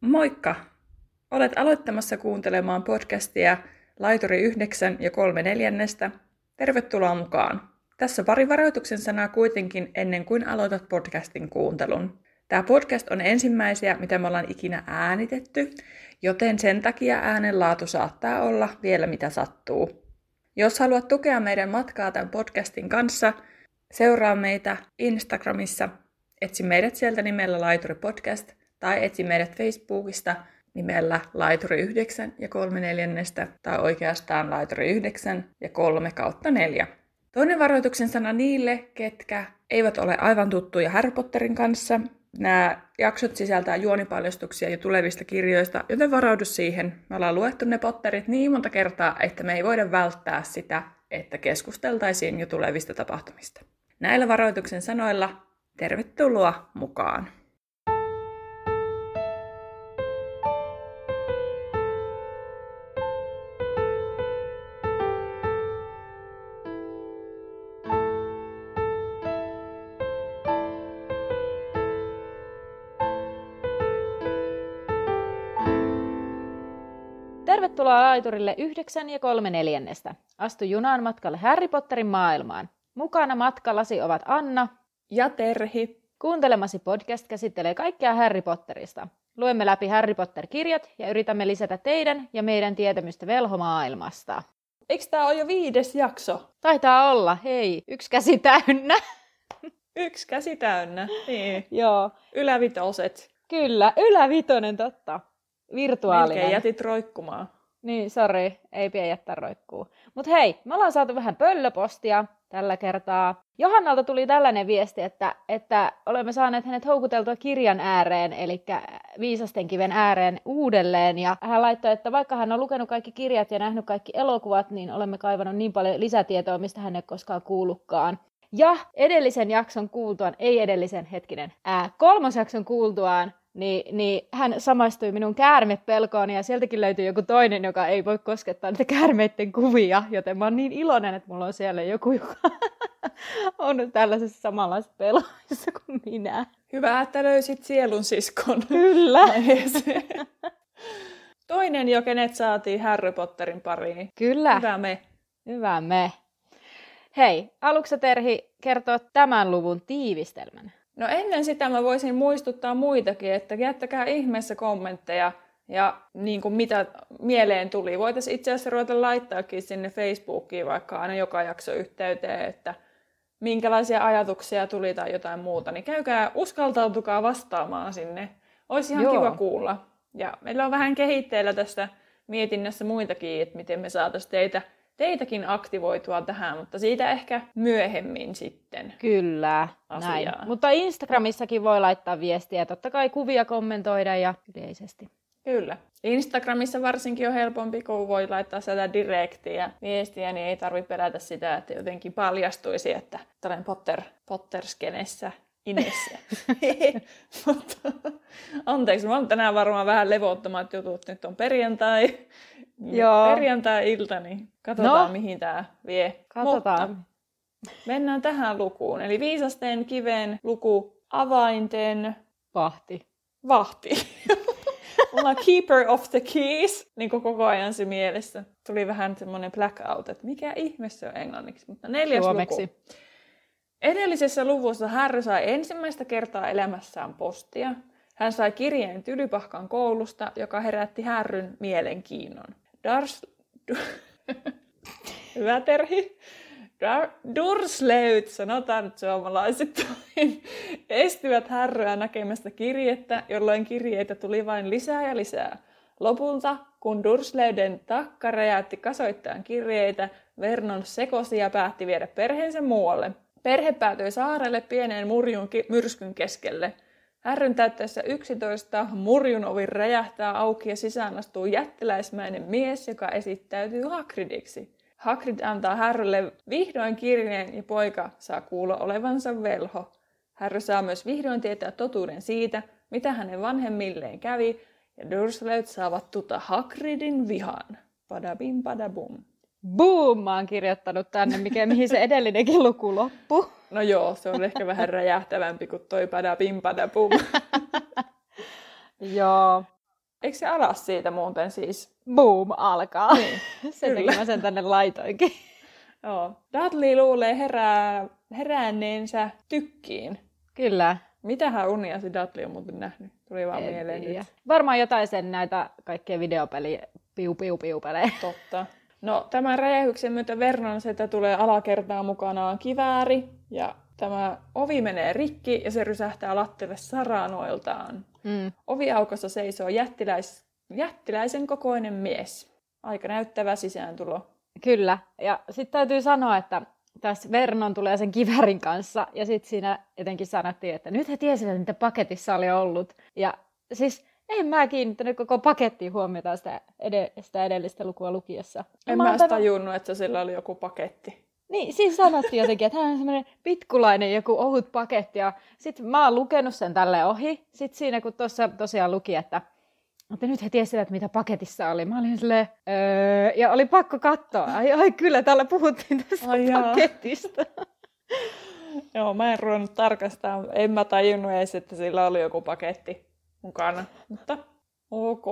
Moikka! Olet aloittamassa kuuntelemaan podcastia Laituri 9 ja 3/4. Tervetuloa mukaan! Tässä pari varoituksen sanaa kuitenkin ennen kuin aloitat podcastin kuuntelun. Tämä podcast on ensimmäisiä, mitä me ollaan ikinä äänitetty, joten sen takia äänenlaatu saattaa olla vielä mitä sattuu. Jos haluat tukea meidän matkaa tämän podcastin kanssa, seuraa meitä Instagramissa, etsi meidät sieltä nimellä Laituri Podcast tai etsi meidät Facebookista nimellä Laituri 9 ja 3/4 tai oikeastaan Laituri 9 ja 3/4. Toinen varoituksen sana niille, ketkä eivät ole aivan tuttuja Harry Potterin kanssa. Nämä jaksot sisältää juonipaljastuksia jo tulevista kirjoista, joten varaudu siihen. Me ollaan luettu ne Potterit niin monta kertaa, että me ei voida välttää sitä, että keskusteltaisiin jo tulevista tapahtumista. Näillä varoituksen sanoilla tervetuloa mukaan! Tervetuloa Laiturille 9 ja 3/4. Astu junaan matkalle Harry Potterin maailmaan. Mukana matkallasi ovat Anna ja Terhi. Kuuntelemasi podcast käsittelee kaikkea Harry Potterista. Luemme läpi Harry Potter-kirjat ja yritämme lisätä teidän ja meidän tietämystä velhomaailmasta. Eikö tää ole jo 5. jakso? Taitaa olla, hei. Yksi käsi täynnä. Yksi käsi täynnä, niin. Joo. Ylävitoset. Kyllä, ylävitonen, totta. Virtuaalinen. Melkein jätit roikkumaan. Niin, sori, ei pidä jättää roikkuu. Mut hei, me ollaan saatu vähän pöllöpostia tällä kertaa. Johannalta tuli tällainen viesti, että olemme saaneet hänet houkuteltua kirjan ääreen, eli Viisasten kiven ääreen uudelleen. Ja hän laittoi, että vaikka hän on lukenut kaikki kirjat ja nähnyt kaikki elokuvat, niin olemme kaivanut niin paljon lisätietoa, mistä hän ei koskaan kuullutkaan. Ja edellisen jakson kuultuaan, ei edellisen, hetkinen, 3. jakson kuultuaan, niin hän samaistui minun käärmepelkoon ja sieltäkin löytyy joku toinen, joka ei voi koskettaa niitä käärmeiden kuvia. Joten mä oon niin iloinen, että mulla on siellä joku, joka on tällaisessa samanlaisessa peloissa kuin minä. Hyvä, että löysit sielun siskon. Kyllä. Toinen jo, kenet saatiin Harry Potterin pariin. Kyllä. Hyvä me. Hei, aluksi Terhi kertoo tämän luvun tiivistelmän. No ennen sitä mä voisin muistuttaa muitakin, että jättäkää ihmeessä kommentteja ja niin kuin mitä mieleen tuli. Voitaisiin itse asiassa ruveta laittaakin sinne Facebookiin vaikka aina joka jakso yhteyteen, että minkälaisia ajatuksia tuli tai jotain muuta. Niin käykää, uskaltautukaa vastaamaan sinne. Olisi ihan kiva kuulla. Ja meillä on vähän kehitteillä tästä mietinnässä muitakin, että miten me saataisiin teitäkin aktivoitua tähän, mutta siitä ehkä myöhemmin sitten. Kyllä, asiaa. Näin. Mutta Instagramissakin voi laittaa viestiä, totta kai kuvia kommentoida ja yleisesti. Kyllä. Instagramissa varsinkin on helpompi, kun voi laittaa sieltä direktiä viestiä, niin ei tarvitse pelätä sitä, että jotenkin paljastuisi, että olen Potterskenessä inessä. Anteeksi, mä oon tänään varmaan vähän levottomat jutut. Nyt on perjantai. Joo. Perjantai-ilta, niin katsotaan mihin tämä vie. Katsotaan. Mutta mennään tähän lukuun. Eli Viisasten kiven luku avainten... Vahti. Mulla on keeper of the keys, niin kuin koko ajan se mielessä. Tuli vähän semmoinen blackout, että mikä ihme se on englanniksi. Mutta 4. Suomeksi. Luku. Edellisessä luvussa Harry sai ensimmäistä kertaa elämässään postia. Hän sai kirjeen Tylypahkan koulusta, joka herätti Harryn mielenkiinnon. Hyvä Terhi. Dursleyt, sanotaan nyt suomalaisittain, estivät Harryä näkemästä kirjettä, jolloin kirjeitä tuli vain lisää ja lisää. Lopulta, kun Dursleyden takka räjäytti kasoittain kirjeitä, Vernon sekosi ja päätti viedä perheensä muualle. Perhe päätyi saarelle pieneen myrskyn keskelle. Harryn täyttäessä 11 murjun ovi räjähtää auki ja sisään astuu jättiläismäinen mies, joka esittäytyy Hagridiksi. Hagrid antaa Harrylle vihdoin kirjeen ja poika saa kuulla olevansa velho. Harry saa myös vihdoin tietää totuuden siitä, mitä hänen vanhemmilleen kävi, ja Dursleyt saavat tuta Hagridin vihan. Padabim padabum. Boom! Mä oon kirjoittanut tänne, mihin se edellinenkin luku loppui. No joo, se on ehkä vähän räjähtävämpi kuin toi padapim padapum. Joo. Eikö se alas siitä muuten siis? Boom, alkaa. Niin, sen takia mä sen tänne laitoinkin. Joo. Dudley luulee heränneensä tykkiin. Kyllä. Mitähän unia se Dudley on muuten nähnyt? Tuli vaan mieleen nyt. Varmaan jotain sen näitä kaikkia videopeliä. Piu-piu-piu-pelejä. Totta. No, tämän räjähyksen myötä Vernonselta tulee alakertaan mukanaan kivääri. Ja tämä ovi menee rikki ja se rysähtää lattialle saranoiltaan. Oviaukossa seisoo jättiläisen kokoinen mies. Aika näyttävä sisääntulo. Kyllä. Ja sitten täytyy sanoa, että tässä Vernon tulee sen kiväärin kanssa. Ja sitten siinä jotenkin sanottiin, että nyt he tiesivät, mitä paketissa oli ollut. Ja siis... En mä kiinnittänyt koko pakettiin huomiota sitä edellistä lukua lukiessa. En mä edes tajunnut, että sillä oli joku paketti. Niin, siis sanottiin jotenkin, että hän on semmoinen pitkulainen joku ohut paketti. Ja sit mä oon lukenut sen tälleen ohi. Sit siinä, kun tuossa tosiaan luki, että nyt he tiesivät, mitä paketissa oli. Mä olin silleen, ja oli pakko katsoa. Ai kyllä, täällä puhuttiin tästä paketista. Joo, mä en ruvennut tarkastaa. En mä tajunnut edes, että sillä oli joku paketti mukana, mutta ok.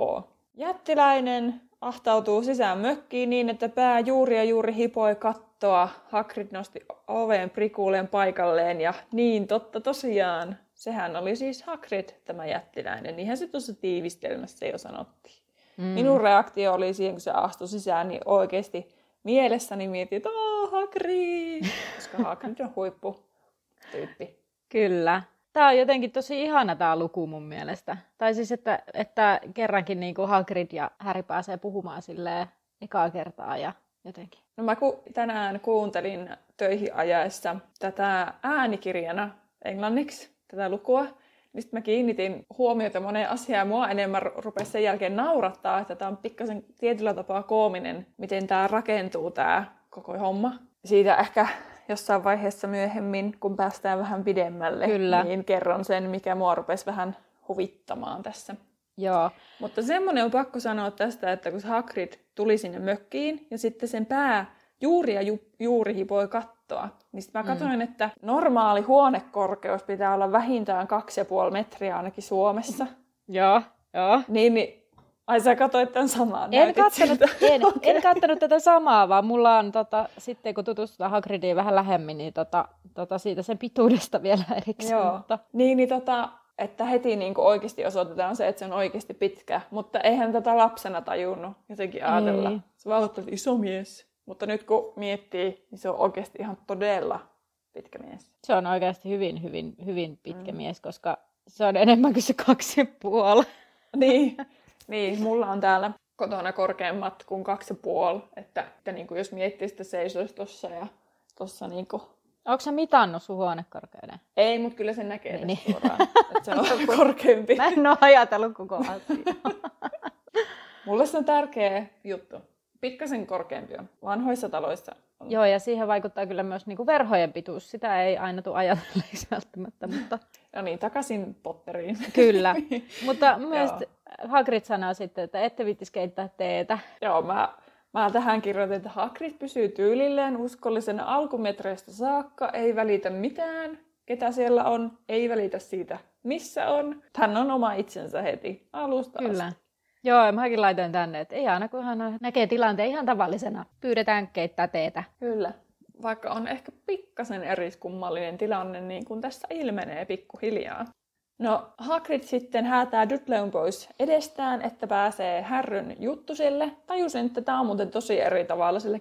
Jättiläinen ahtautuu sisään mökkiin niin, että pää juuri ja juuri hipoi kattoa. Hagrid nosti oven prikuulen paikalleen ja niin totta tosiaan. Sehän oli siis Hagrid, tämä jättiläinen. Niinhän se tuossa tiivistelmässä jo sanottiin. Minun reaktio oli siihen, kun se astui sisään, niin oikeasti mielessäni mietin, että Hagrid, koska Hagrid on huipputyyppi. Kyllä. Tämä on jotenkin tosi ihana tämä luku mun mielestä. Tai siis, että kerrankin niin kuin Hagrid ja Harry pääsee puhumaan silleen ekaa kertaa ja jotenkin. No mä tänään kuuntelin töihin ajaessa tätä äänikirjana englanniksi, tätä lukua. Mistä mä kiinnitin huomiota moneen asiaan. Mua enemmän rupesi sen jälkeen naurattaa, että tämä on pikkasen tietyllä tapaa koominen, miten tämä rakentuu tämä koko homma. Siitä ehkä... jossain vaiheessa myöhemmin, kun päästään vähän pidemmälle, kyllä, niin kerron sen, mikä mua rupesi vähän huvittamaan tässä. Joo. Mutta semmoinen on pakko sanoa tästä, että kun Hagrid tuli sinne mökkiin ja sitten sen pää juuri ja juuri hipoi kattoa, niin sitten mä katsoin, että normaali huonekorkeus pitää olla vähintään 2,5 metriä ainakin Suomessa. Joo, joo. Niin ai sä katsoit tämän saman? En kattanut tätä samaa, vaan mulla on sitten kun tutustutaan Hagridiin vähän lähemmin, niin siitä sen pituudesta vielä erikseen. Joo. Mutta... Niin, että heti niin kuin oikeasti osoitetaan se, että se on oikeasti pitkä, mutta eihän tätä lapsena tajunnut jotenkin ajatella. Ei. Se vaan olet iso mies, mutta nyt kun miettii, niin se on oikeasti ihan todella pitkä mies. Se on oikeasti hyvin, hyvin, hyvin pitkä mies, koska se on enemmän kuin se 2,5. Niin. Niin, mulla on täällä kotona korkeammat kuin 2,5, että niin kuin jos miettii sitä seisoista tossa ja tossa niinku. Onko sä mitannut sun huonekorkeuden? Ei, mutta kyllä sen näkee niin, tässä suoraan, että se on korkeampi. Mä en oo ajatellut koko asiaa. Mulle se on tärkeä juttu. Pikkasen korkeampi on. Vanhoissa taloissa on. Joo, ja siihen vaikuttaa kyllä myös niinku verhojen pituus. Sitä ei aina tule ajatelleeksi välttämättä, mutta... No niin, takaisin Potteriin. Kyllä, mutta myös... Hagrid sanoo sitten, että ette viittis keittää teetä. Joo, mä tähän kirjoitin, että Hagrid pysyy tyylilleen uskollisena alkumetreistä saakka, ei välitä mitään, ketä siellä on, ei välitä siitä, missä on. Hän on oma itsensä heti alusta asti. Joo, mäkin laitoin tänne, että ei aina kun hän näkee tilanteen ihan tavallisena, pyydetään keittää teetä. Kyllä, vaikka on ehkä pikkasen eriskummallinen tilanne, niin kuin tässä ilmenee pikkuhiljaa. No, Hagrid sitten häätää Dudleyn pois edestään, että pääsee Härryn juttusille. Tajusin, että tämä on muuten tosi eri tavalla sillä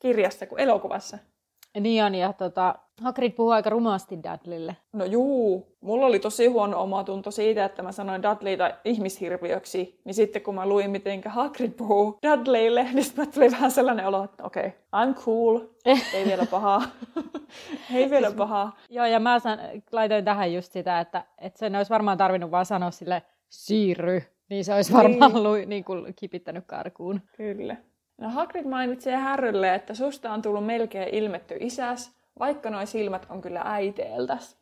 kirjassa kuin elokuvassa. Niin on, ja Hagrid puhuu aika rumasti Dudleylle. No juu, mulla oli tosi huono omatunto siitä, että mä sanoin Dudleyta ihmishirviöksi. Niin sitten kun mä luin, miten Hagrid puhuu Dudleylle, niin sitten mä tuli vähän sellainen olo, että okei, I'm cool, ei vielä pahaa. Ei vielä pahaa. Joo, ja mä laitoin tähän just sitä, että sen olisi varmaan tarvinnut vaan sanoa sille siirry. Niin se olisi varmaan kipittänyt karkuun. Kyllä. No, Hagrid mainitsee Härrylle, että susta on tullut melkein ilmetty isäs, vaikka noi silmät on kyllä äiteeltäs.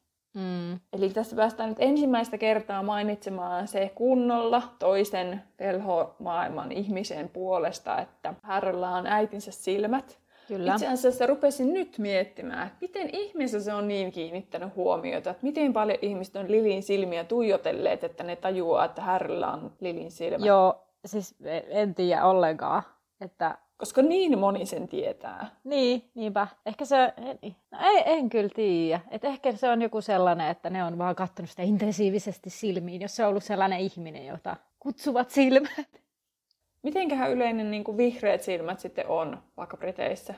Eli tässä päästään nyt ensimmäistä kertaa mainitsemaan se kunnolla toisen velho-maailman ihmisen puolesta, että Härryllä on äitinsä silmät. Kyllä. Itse asiassa rupesin nyt miettimään, että miten ihmeessä se on niin kiinnittänyt huomiota, että miten paljon ihmiset on Lilin silmiä tuijotelleet, että ne tajuaa, että Harrylla on Lilin silmä. Joo, siis en tiedä ollenkaan. Että... Koska niin moni sen tietää. Niin, niinpä. Ehkä se, en kyllä tiedä. Et ehkä se on joku sellainen, että ne on vaan katsonut sitä intensiivisesti silmiin, jos se on ollut sellainen ihminen, jota kutsuvat silmät. Mitenköhän yleinen niin kuin vihreät silmät sitten on, vaikka Briteissä?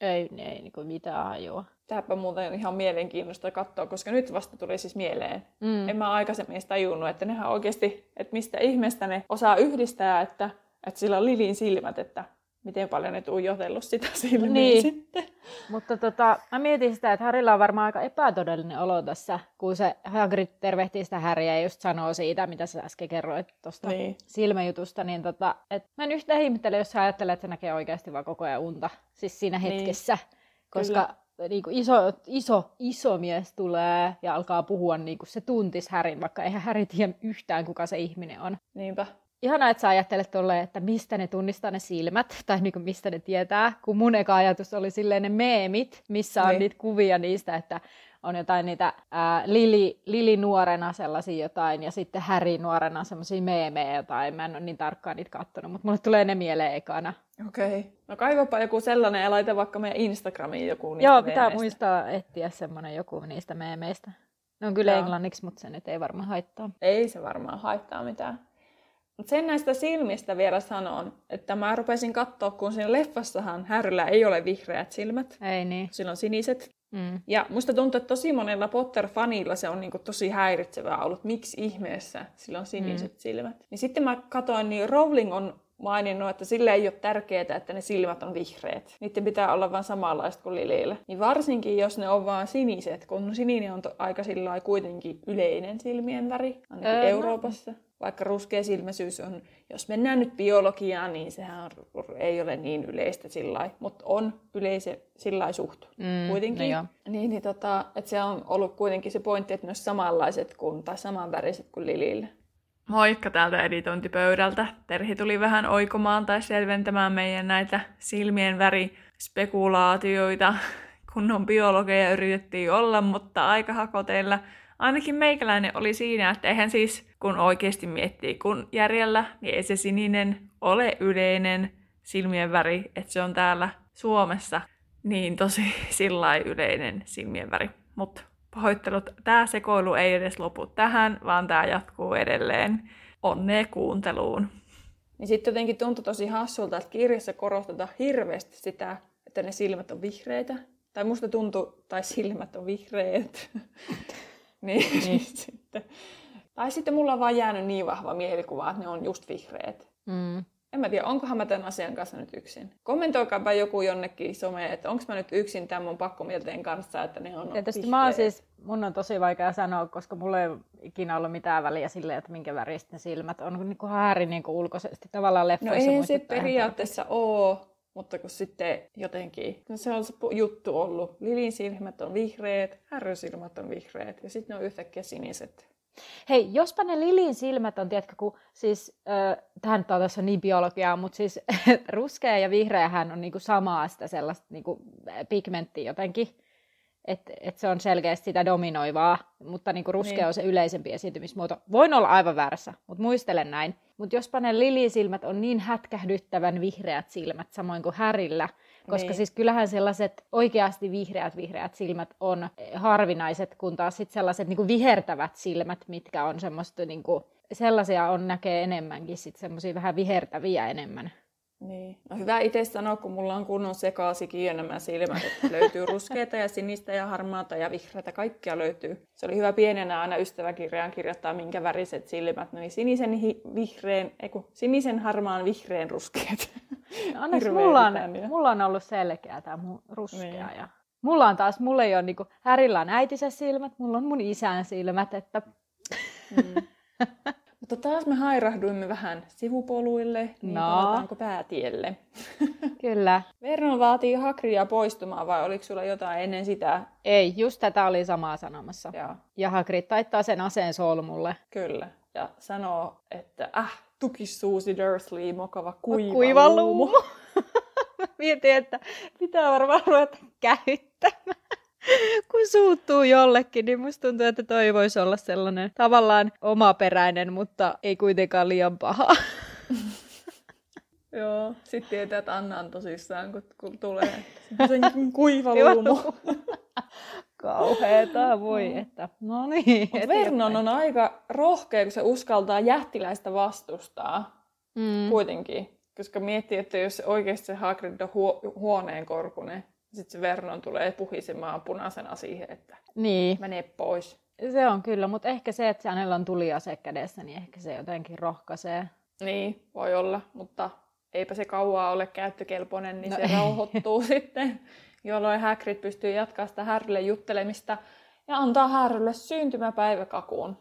Ei niin kuin mitään hajua. Tämäpä muuten ihan mielenkiinnosta katsoa, koska nyt vasta tuli siis mieleen. En mä aikaisemmin tajunnut, että nehän oikeasti, että mistä ihmeestä ne osaa yhdistää, että sillä on Lilin silmät, että miten paljon ne tuijotellut sitä silmiin niin. Sitten. Mutta mä mietin sitä, että Harrylla on varmaan aika epätodellinen olo tässä, kun se Hagrid tervehtii sitä Harryä ja just sanoo siitä, mitä sä äsken kerroit tuosta niin. Silmäjutusta. Niin mä en yhtään ihmettele, jos sä ajattelet, että se näkee oikeasti vaan koko ajan unta, siis siinä hetkessä. Niin. Koska niin kuin iso mies tulee ja alkaa puhua niin kuin se tuntisi Harryn, vaikka eihän Harry tiedä yhtään, kuka se ihminen on. Niinpä. Ihanaa, että sä ajattelet tolleen, että mistä ne tunnistaa ne silmät, tai niinku mistä ne tietää, kun mun eka ajatus oli silleen ne meemit, missä on niitä kuvia niistä, että on jotain niitä Lili nuorena sellaisia jotain, ja sitten Harry nuorena sellaisia meemejä jotain, mä en ole niin tarkkaan niitä kattonut, mutta mulle tulee ne mieleen ekana. Okei. No kaivapa joku sellainen ja laita vaikka meidän Instagramiin joku niistä. Joo, pitää meemeistä. Muistaa etsiä semmoinen joku niistä meemeistä. Ne on kyllä englanniksi, mutta se nyt ei varmaan haittaa. Ei se varmaan haittaa mitään. Mutta sen näistä silmistä vielä sanon, että mä rupesin katsoa, kun siinä leffassahan Harryllä ei ole vihreät silmät. Ei niin. Sillä on siniset. Ja musta tuntuu, että tosi monella Potter-fanilla se on niinku tosi häiritsevää ollut, miksi ihmeessä sillä on siniset silmät. Niin sitten mä katsoin, niin Rowling on maininnut, että sillä ei ole tärkeää, että ne silmät on vihreät. Niiden pitää olla vaan samanlaiset kuin Lilillä. Niin varsinkin, jos ne on vaan siniset, kun sininen on aika sillä kuitenkin yleinen silmien väri, ainakin Euroopassa. Vaikka ruskea silmäisyys on, jos mennään nyt biologiaan, niin sehän ei ole niin yleistä sillä lailla, mutta on yleise sillä lailla suht kuitenkin. No että se on ollut kuitenkin se pointti, että ne on samanlaiset kuin, tai samanväriset kuin Lilillä. Moikka täältä editointipöydältä. Terhi tuli vähän oikomaan tai selventämään meidän näitä silmien värispekulaatioita, kun on biologeja yritettiin olla, mutta aika hakoteilla. Ainakin meikäläinen oli siinä, että eihän siis, kun oikeasti miettii kun järjellä, niin ei se sininen ole yleinen silmien väri, että se on täällä Suomessa niin tosi sillain yleinen silmien väri. Mutta pahoittelut, tämä sekoilu ei edes lopu tähän, vaan tämä jatkuu edelleen. Onnea kuunteluun. Niin sitten jotenkin tuntui tosi hassulta, että kirjassa korostetaan hirveästi sitä, että ne silmät on vihreitä. Tai musta tuntuu, tai silmät on vihreät. Niin. Sitten. Tai sitten mulla on vaan jäänyt niin vahva mielikuva, että ne on just vihreät. En mä tiedä, onkohan mä tämän asian kanssa nyt yksin. Kommentoikaapa joku jonnekin someen, että onko mä nyt yksin tämän mun pakkomielteen kanssa, että ne on vihreät. Tietysti mun on tosi vaikea sanoa, koska mulla ei ikinä ollut mitään väliä silleen, että minkä väriset ne silmät on. Niin kuin Harry niin kuin ulkoisesti tavallaan leffoissa. No ei se periaatteessa ole, mutta kun sitten jotenkin, se on se juttu ollut. Lilin silmät on vihreät, Harryn silmät on vihreät ja sitten ne on yhtäkkiä siniset. Hei, jospa ne Lilin silmät on, tiedätkö, kun siis, tähän on tässä niin biologiaa, mutta siis ruskea ja vihreähän on niinku samaa sitä sellaista niinku pigmenttiä jotenkin, että et se on selkeästi sitä dominoivaa, mutta niinku ruskea on se yleisempi esiintymismuoto. Voin olla aivan väärässä, mutta muistelen näin. Mutta jospa ne Lilin silmät on niin hätkähdyttävän vihreät silmät, samoin kuin Härillä, koska siis kyllähän sellaiset oikeasti vihreät silmät on harvinaiset, kun taas sitten sellaiset niinku vihertävät silmät, mitkä on semmoista niinku, sellaisia on näkee enemmänkin, sitten semmoisia vähän vihertäviä enemmän. Niin. No hyvä itse sanoa, kun mulla on kunnon sekaasikin ja nämä silmät, että löytyy ruskeita ja sinistä ja harmaata ja vihreätä, kaikkia löytyy. Se oli hyvä pienenä aina ystäväkirjaan kirjoittaa, minkä väriset silmät, no niin sinisen harmaan vihreän ruskeat. No onneksi mulla on ollut selkeä tämä ruskea. Niin. Ja mulla ei ole niinku, Härillä on äitinsä silmät, mulla on mun isän silmät, että... Mutta taas me hairahduimme vähän sivupoluille, niin palataanko päätielle? Kyllä. Vernon vaatii Hagridia poistumaan, vai oliko sulla jotain ennen sitä? Ei, just tätä oli samaa sanomassa. Ja Hagrid taittaa sen aseen solmulle. Kyllä. Ja sanoo, että tukissuusi Dursley, mokava kuiva luumu. Mä mietin, että pitää varmaan ruveta käyttämään. Kun suuttuu jollekin, niin musta tuntuu, että toi voisi olla sellainen tavallaan omaperäinen, mutta ei kuitenkaan liian paha. Joo, sit tietää, että Anna on tosissaan, kun tulee sen kuiva luumu. Kauheeta, voi että. No niin. Vernon on aika rohkea, kun se uskaltaa jättiläistä vastustaa kuitenkin. Koska miettii, että jos oikeasti se Hagrid on huoneenkorkunen, sitten se Vernon tulee puhisemaan punaisena siihen, että menee pois. Se on kyllä, mutta ehkä se, että hänellä on tuliase kädessä, niin ehkä se jotenkin rohkaisee. Niin, voi olla, mutta eipä se kauaa ole käyttökelpoinen, niin se rauhoittuu sitten, jolloin Hagrid pystyy jatkaa sitä Harrylle juttelemista ja antaa Harrylle syntymäpäiväkakuun.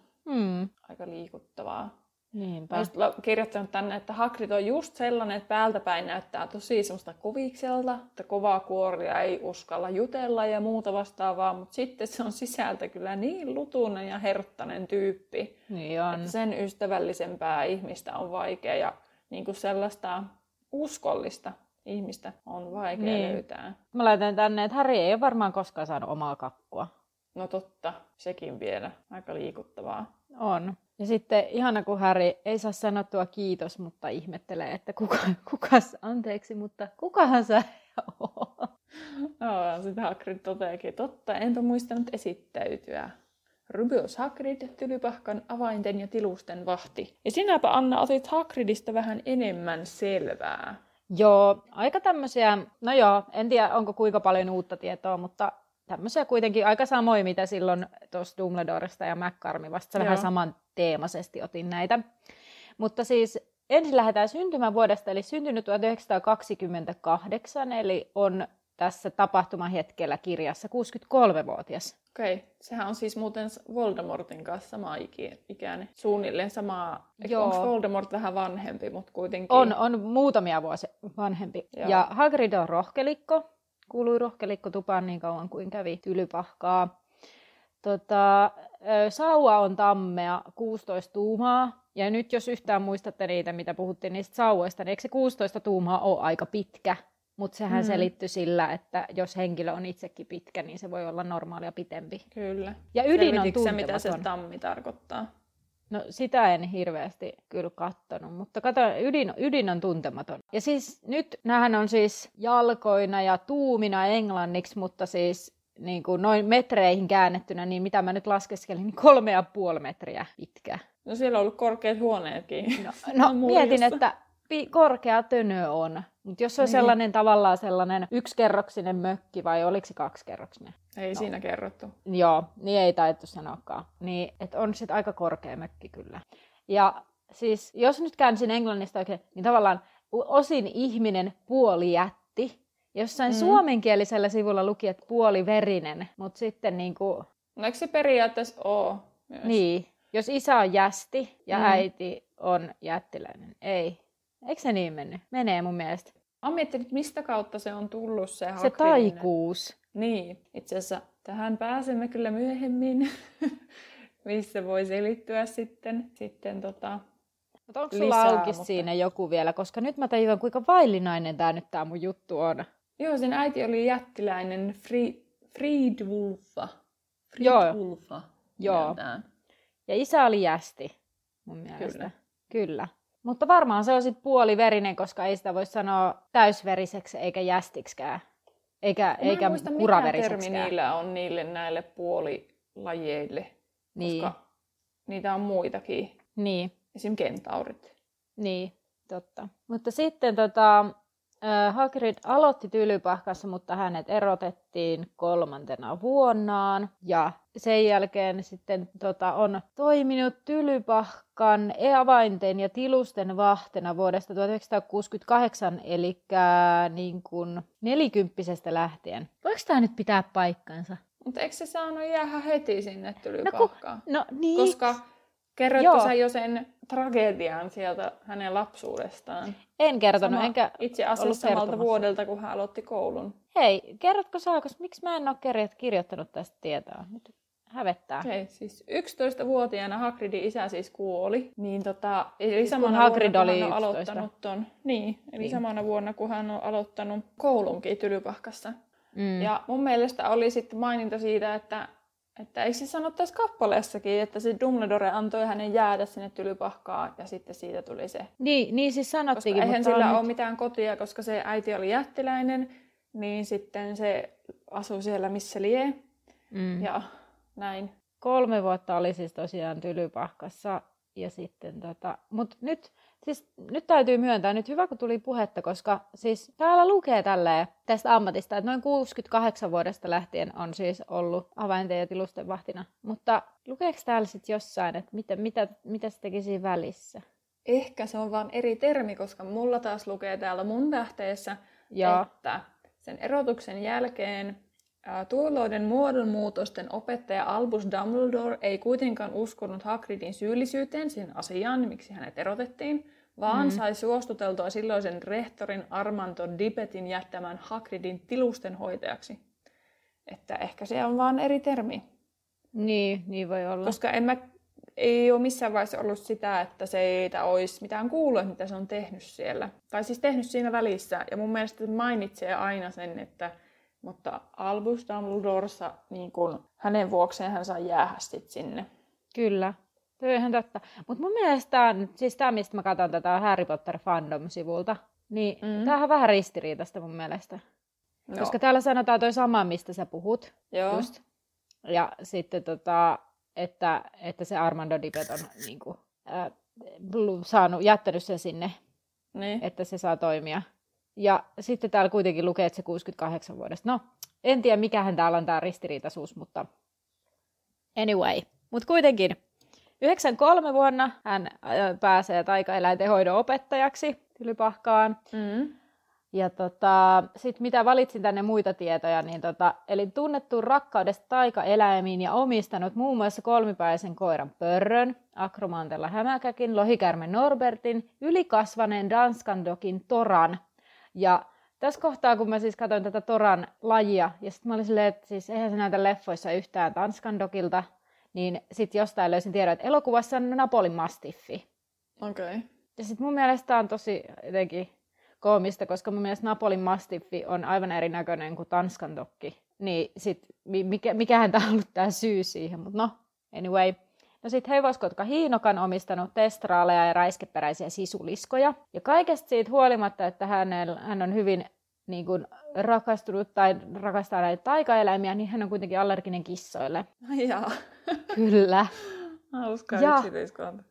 Aika liikuttavaa. Niinpä. Olen kirjoittanut tänne, että Hagrid on just sellainen, että päältäpäin näyttää tosi semmoista kovikselta, että kovaa kuoria ei uskalla jutella ja muuta vastaavaa, mutta sitten se on sisältä kyllä niin lutunen ja herttainen tyyppi, niin on. Että sen ystävällisempää ihmistä on vaikea ja niin kuin sellaista uskollista ihmistä on vaikea löytää. Mä laitan tänne, että Harry ei ole varmaan koskaan saanut omaa kakkua. No totta, sekin vielä. Aika liikuttavaa. On. Ja sitten ihana, kun Harry ei saa sanottua kiitos, mutta ihmettelee, että kukahan sä oot? No, sitten Hagrid toteakin, totta, enpä muistanut esittäytyä. Rubeus Hagrid, Tylypahkan avainten ja tilusten vahti. Ja sinäpä, Anna, otit Hagridista vähän enemmän selvää. Joo, aika tämmöisiä, no joo, en tiedä onko kuinka paljon uutta tietoa, mutta tämmöisiä kuitenkin aika samoja, mitä silloin tuossa Dumbledoresta ja McCormivasta vähän samanteemaisesti otin näitä. Mutta siis ensin lähdetään syntymävuodesta, eli syntynyt 1928, eli on tässä tapahtumahetkellä kirjassa 63-vuotias. Okei, sehän on siis muuten Voldemortin kanssa sama ikäinen, suunnilleen sama. Onko Voldemort vähän vanhempi, mutta kuitenkin? On muutamia vuosia vanhempi. Joo. Ja Hagrid on rohkelikko. Kuului rohkelikkotupaan niin kauan kuin kävi Tylypahkaa. Sauva on tammea, 16 tuumaa. Ja nyt jos yhtään muistatte niitä, mitä puhuttiin niistä sauvoista, niin eikö se 16 tuumaa ole aika pitkä? Mutta sehän selittyi sillä, että jos henkilö on itsekin pitkä, niin se voi olla normaalia pitempi. Kyllä. Ja ydin on tuntematon. Mitä se tammi tarkoittaa? No sitä en hirveästi kyllä kattonut, mutta ydin on tuntematon. Ja siis nyt näähän on siis jalkoina ja tuumina englanniksi, mutta siis niin kuin noin metreihin käännettynä, niin mitä mä nyt laskeskelin, niin 3,5 metriä pitkä. No siellä on ollut korkeat huoneetkin. No mietin, että korkea tönö on. Mutta jos se on sellainen tavallaan sellainen yksikerroksinen mökki vai oliko se kaksikerroksinen? Ei siinä kerrottu. Joo, niin ei taittu sanoakaan. Niin, että on sitten aika korkea mökki kyllä. Ja siis jos nyt käänsin englannista oikein, niin tavallaan osin ihminen puoli jätti. Jossain suomenkielisellä sivulla luki, että puoliverinen, mutta sitten niinku... No eikö se periaatteessa ole myös? Niin, jos isä on jästi ja äiti on jättiläinen, ei. Eikö se niin mennyt? Menee mun mielestä. Mä oon miettinyt, mistä kautta se on tullut se Hagridinen. Se taikuus. Niin, itse asiassa tähän pääsemme kyllä myöhemmin, missä voi selittyä sitten mutta onko sulla auki siinä joku vielä? Koska nyt mä tajuan, kuinka vaillinainen tää mun juttu on. Joo, sen äiti oli jättiläinen Fridwulfa. Joo. Ja isä oli jästi, mun mielestä. Kyllä. Mutta varmaan se on sitten puoliverinen, koska ei sitä voi sanoa täysveriseksi eikä jästiksikään, eikä kuraveriseksikään. Mikä termi niillä on niille näille puolilajeille, koska niitä on muitakin. Niin. Esimerkiksi kentaurit. Niin, totta. Mutta sitten Hagrid aloitti Tylypahkassa, mutta hänet erotettiin 3. vuonnaan. Ja sen jälkeen sitten on toiminut Tylypahkan avainten ja tilusten vahtena vuodesta 1968, eli niin kuin 40-vuotiaasta lähtien. Voiko tämä nyt pitää paikkansa? Mutta eikö se saanut jäädä heti sinne Tylypahkaan? No niin. Koska kerrotko sä jo sen tragedian sieltä hänen lapsuudestaan? En kertonut, enkä itse asiassa samalta vuodelta, kun hän aloitti koulun. Hei, kerrotko sä, miksi mä en ole kirjoittanut tästä tietoa? Nyt hävettää. Okei, siis 11-vuotiaana Hagridin isä siis kuoli. Niin eli siis samana Hagrid vuonna, oli kun hän on 11. aloittanut ton. Niin, eli niin. Samana vuonna, kun hän on aloittanut koulunkin Tylypahkassa. Mm. Ja mun mielestä oli sitten maininta siitä, että eikö se sanottaisi kappaleessakin, että se Dumbledore antoi hänen jäädä sinne Tylypahkaan ja sitten siitä tuli se. Niin siis sanottiin. Koska eihän sillä ole mitään kotia, koska se äiti oli jättiläinen, niin sitten se asui siellä missä lie. Mm. Ja näin. 3 vuotta oli siis tosiaan Tylypahkassa ja sitten mut nyt... Siis nyt täytyy myöntää, nyt hyvä kun tuli puhetta, koska siis täällä lukee tälleen tästä ammatista, että noin 68 vuodesta lähtien on siis ollut avainten ja tilusten vahtina. Mutta lukeeko täällä sitten jossain, että mitä se teki siinä välissä? Ehkä se on vaan eri termi, koska mulla taas lukee täällä mun lähteessä, että sen erotuksen jälkeen tuolloiden muodonmuutosten opettaja Albus Dumbledore ei kuitenkaan uskonut Hagridin syyllisyyteen sen asiaan, miksi hänet erotettiin, vaan sai suostuteltua silloisen rehtorin Armando Dippetin jättämään Hagridin tilusten hoitajaksi. Että ehkä se on vaan eri termi. Niin voi olla. Koska ei ole missään vaiheessa ollut sitä, että se ei olisi mitään kuullut, mitä se on tehnyt siellä. Tai siis tehnyt siinä välissä. Ja mun mielestä mainitsee aina sen, että... Mutta Albus Dumbledore, niin hänen vuokseen hän saa jäädä sitten sinne. Kyllä, tuo on ihan totta. Mutta mun mielestä tämä, mistä mä katson tätä Harry Potter Fandom-sivulta, niin tämähän on vähän ristiriitaista mun mielestä. No. Koska täällä sanotaan toi sama, mistä sä puhut. Joo. Just. Ja sitten, että se Armando Dippet on jättänyt sen sinne, niin. Että se saa toimia. Ja sitten täällä kuitenkin lukee, että se 68 vuodesta. No, en tiedä mikähän täällä on tää ristiriitaisuus, mutta anyway. Mutta kuitenkin, 93 vuonna hän pääsee taikaeläinten hoidon opettajaksi Tylypahkaan. Mm. Ja sit mitä valitsin tänne muita tietoja, niin eli tunnettu rakkaudesta taikaeläimiin ja omistanut muun muassa kolmipäisen koiran Pörrön, akromantella Hämäkäkin, lohikärmen Norbertin, ylikasvaneen Danskandokin Toran. Ja tässä kohtaa, kun mä siis katsoin tätä Toran lajia, ja sitten mä olin silleen, että siis eihän se näytä leffoissa yhtään Tanskandokilta, niin sitten jostain löysin tiedon, että elokuvassa on Napolin mastiffi. Okei. Okay. Ja sitten mun mielestä on tosi jotenkin koomista, koska mun mielestä Napolin mastiffi on aivan erinäköinen kuin Tanskandokki. Niin sitten mikähän tää on ollut tää syy siihen, mutta no, anyway. No sit hevoskotka Hiinokan omistanut testraaleja ja räiskeperäisiä sisuliskoja. Ja kaikesta siitä huolimatta, että hän on hyvin rakastunut tai rakastaa näitä taikaeläimiä, niin hän on kuitenkin allerginen kissoille. Jaa. Kyllä. Hauskaa yksityiskohta.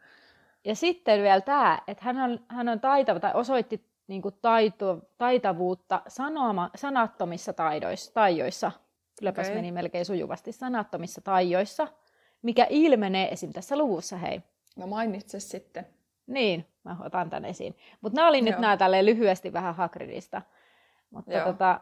Ja sitten vielä tää, että hän on taitava tai osoitti taitavuutta sanattomissa taidoissa. Kylläpäs meni melkein sujuvasti sanattomissa taidoissa. Mikä ilmenee esim. Tässä luvussa, hei. No mainitse sitten. Niin, mä otan tän esiin. Mutta nämä oli nyt tälleen lyhyesti vähän Hagridista. Mutta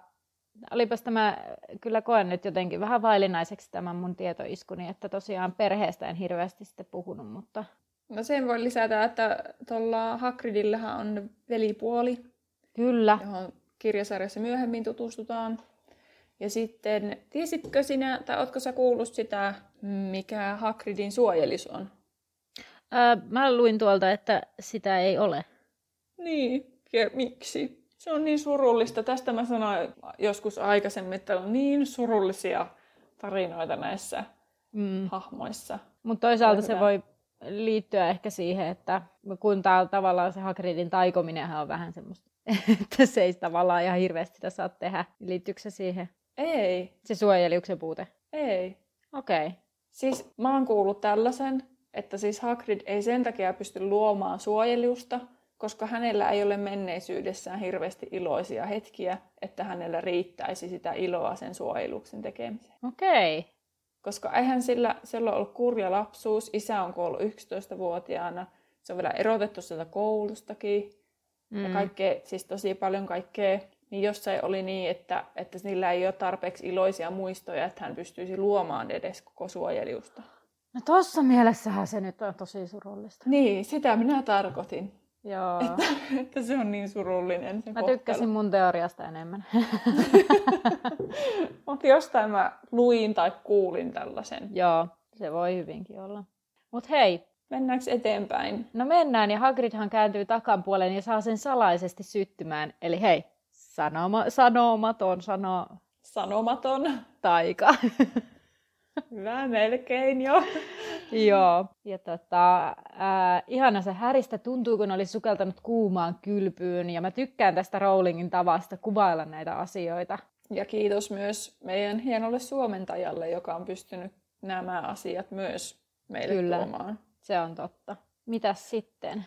olipas tämä, kyllä koen nyt jotenkin vähän vaillinaiseksi tämän mun tietoiskuni, että tosiaan perheestä en hirveästi sitten puhunut, mutta... No sen voi lisätä, että tuolla Hagridillähän on velipuoli. Kyllä. Johon kirjasarjassa myöhemmin tutustutaan. Ja sitten, tiesitkö sinä, tai ootko sä kuullut sitä, mikä Hagridin suojelis on? Mä luin tuolta, että sitä ei ole. Niin, ja miksi? Se on niin surullista. Tästä mä sanoin joskus aikaisemmin, että on niin surullisia tarinoita näissä hahmoissa. Mutta toisaalta se voi liittyä ehkä siihen, että kun täällä tavallaan se Hagridin taikominenhan on vähän semmoista, että se ei tavallaan ihan hirveästi sitä saa tehdä. Liittyykö se siihen? Ei. Se suojeliuksen puute? Ei. Okei. Okay. Siis mä oon kuullut tällaisen, että siis Hagrid ei sen takia pysty luomaan suojeliusta, koska hänellä ei ole menneisyydessään hirveästi iloisia hetkiä, että hänellä riittäisi sitä iloa sen suojeluksen tekemiseen. Okei. Okay. Koska eihän sillä on ollut kurja lapsuus, isä on kuollut 11-vuotiaana, se on vielä erotettu sieltä koulustakin. Ja kaikkea, siis tosi paljon kaikkea, niin jossain oli niin, että niillä ei ole tarpeeksi iloisia muistoja, että hän pystyisi luomaan edes koko suojeliusta. No tossa mielessähän se nyt on tosi surullista. Niin, sitä minä tarkoitin. Joo. Että se on niin surullinen se kohtalo. Tykkäsin mun teoriasta enemmän. Mutta jostain mä luin tai kuulin tällaisen. Joo, se voi hyvinkin olla. Mut hei. Mennäänkö eteenpäin? No mennään, ja Hagridhan kääntyy takapuoleen ja saa sen salaisesti syttymään. Eli hei, sanomaton taika. Hyvä, melkein jo. Joo. Ja ihana se Häristä tuntuu, kun oli sukeltanut kuumaan kylpyyn. Ja mä tykkään tästä Rowlingin tavasta kuvailla näitä asioita. Ja kiitos myös meidän hienolle suomentajalle, joka on pystynyt nämä asiat myös meille tuomaan. Se on totta. Mitäs sitten?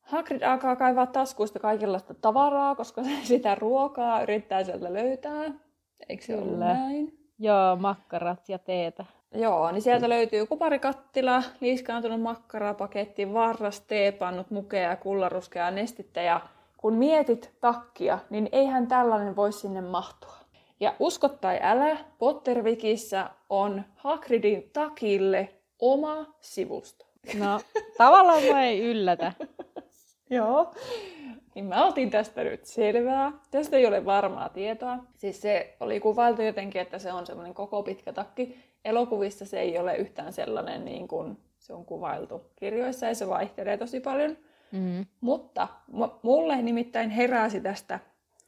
Hagrid alkaa kaivaa taskuista kaikenlaista tavaraa, koska se sitä ruokaa yrittää sieltä löytää. Eikö se ole näin? Joo, makkarat ja teetä. Joo, niin sieltä löytyy kuparikattila, liiskaantunut makkarapaketti, varras, teepannut, mukea, kullaruskeaa, nestettä. Ja kun mietit takkia, niin eihän tällainen voi sinne mahtua. Ja usko tai älä, Pottervikissä on Hagridin takille oma sivusto. No, tavallaan mä ei yllätä. Joo. Niin mä otin tästä nyt selvää. Tästä ei ole varmaa tietoa. Siis se oli kuvailtu jotenkin, että se on semmoinen koko pitkä takki. Elokuvissa se ei ole yhtään sellainen, niin kuin se on kuvailtu kirjoissa, ja se vaihtelee tosi paljon. Mm-hmm. Mutta mulle nimittäin heräsi tästä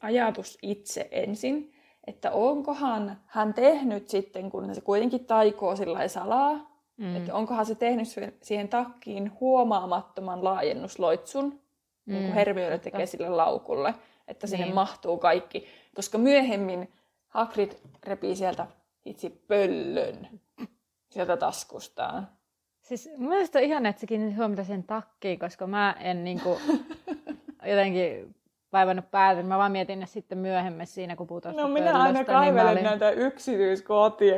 ajatus itse ensin, että onkohan hän tehnyt sitten, kun se kuitenkin taikoo sillä salaa, että onkohan se tehnyt siihen takkiin huomaamattoman laajennusloitsun, niin kuin Hermione tekee sille laukulle, että sinne mahtuu kaikki. Koska myöhemmin Hagrid repii sieltä itse pöllön sieltä taskustaan. Siis mielestäni on ihana, että sä kiinnitit huomiota sen takkiin, koska mä en niinku jotenkin vaivannut päätä. Mä vaan mietin ne sitten myöhemmin siinä, kun puhutaan pöllöstä. No minä aina kaivelen näitä yksityiskohtia.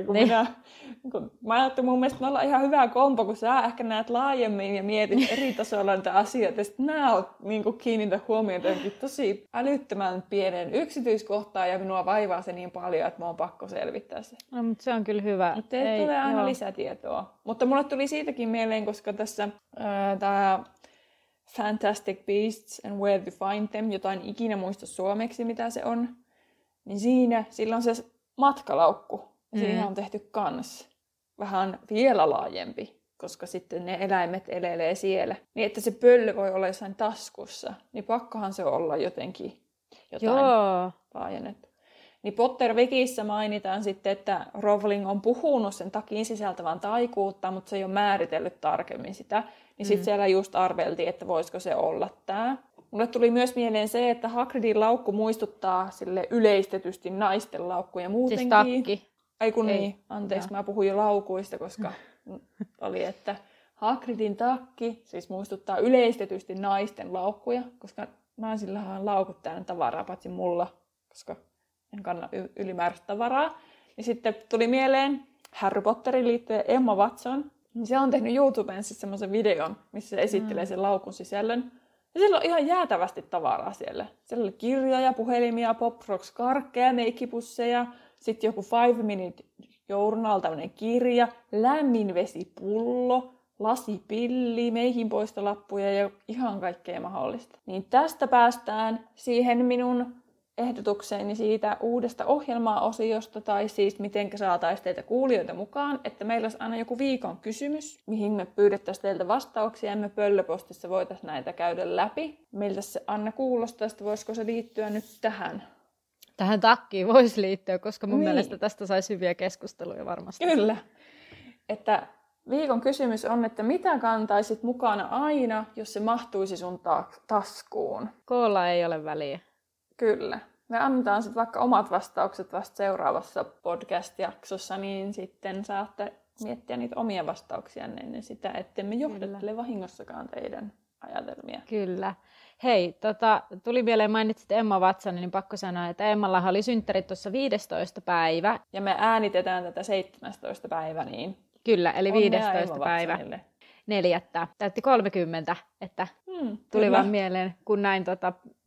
Mä ajattelin, mun mielestä me ollaan ihan hyvä kompo, kun sä ehkä näet laajemmin ja mietit eri tasoilla näitä asioita. Ja sitten nää on niinku kiinnitä huomiota tosi älyttömän pienen yksityiskohtaan, ja minua vaivaa se niin paljon, että mä oon pakko selvittää se. No, mutta se on kyllä hyvä. Mutta ei tule aina lisätietoa. Mutta mulle tuli siitäkin mieleen, koska tässä tämä Fantastic Beasts and Where to Find Them, jotain ikinä muista suomeksi, mitä se on, niin siinä sillä on se matkalaukku. Ja siinä on tehty kans vähän vielä laajempi, koska sitten ne eläimet elelee siellä. Niin että se pöllö voi olla jossain taskussa, niin pakkohan se olla jotenkin jotain laajennettu. Niin Pottervikissä mainitaan sitten, että Rowling on puhunut sen takin sisältävän taikuutta, mutta se ei ole määritellyt tarkemmin sitä. Niin sitten siellä just arveltiin, että voisiko se olla tämä. Mulle tuli myös mieleen se, että Hagridin laukku muistuttaa sille yleistetysti naisten laukkuja muutenkin. Siis takki. Mä puhuin jo laukuista, koska oli, että Hagridin takki siis muistuttaa yleistetysti naisten laukkuja, koska naisillahan on laukut täynnä tavaraa, paitsi mulla, koska en kanna ylimääräistä tavaraa. Ja sitten tuli mieleen Harry Potterin liittyen Emma Watson. Se on tehnyt YouTubeen siis semmoisen videon, missä se esittelee sen laukun sisällön. Ja siellä on ihan jäätävästi tavaraa siellä. Siellä oli kirjoja, puhelimia, pop-rocks-karkkeja, meikkipusseja, sitten joku 5-minute journal, tämmöinen kirja, lämminvesipullo, lasipilli, meikinpoistolappuja ja ihan kaikkea mahdollista. Niin tästä päästään siihen minun ehdotukseeni siitä uudesta ohjelmaa-osiosta, tai siis miten saataisiin teitä kuulijoita mukaan, että meillä olisi aina joku viikon kysymys, mihin me pyydettäisiin teiltä vastauksia, ja me pöllöpostissa voitaisiin näitä käydä läpi. Miltä se, Anna, kuulostaa, että voisiko se liittyä nyt tähän? Tähän takkiin voisi liittyä, koska mun mielestä tästä saisi hyviä keskusteluja varmasti. Kyllä. Että viikon kysymys on, että mitä kantaisit mukana aina, jos se mahtuisi sun taskuun? Koolla ei ole väliä. Kyllä. Me annetaan sitten vaikka omat vastaukset vasta seuraavassa podcast-jaksossa, niin sitten saatte miettiä niitä omia vastauksianne ennen sitä, ettemme johdattele vahingossakaan teidän ajatelmia. Kyllä. Hei, tuli mieleen, mainitsit Emma Watsonin, niin pakko sanoa, että Emmallahan oli synttärit tuossa 15. päivä. Ja me äänitetään tätä 17. päivä, niin... Kyllä, eli 15. päivä. 4. Täytti 30, että tuli vaan mieleen, kun näin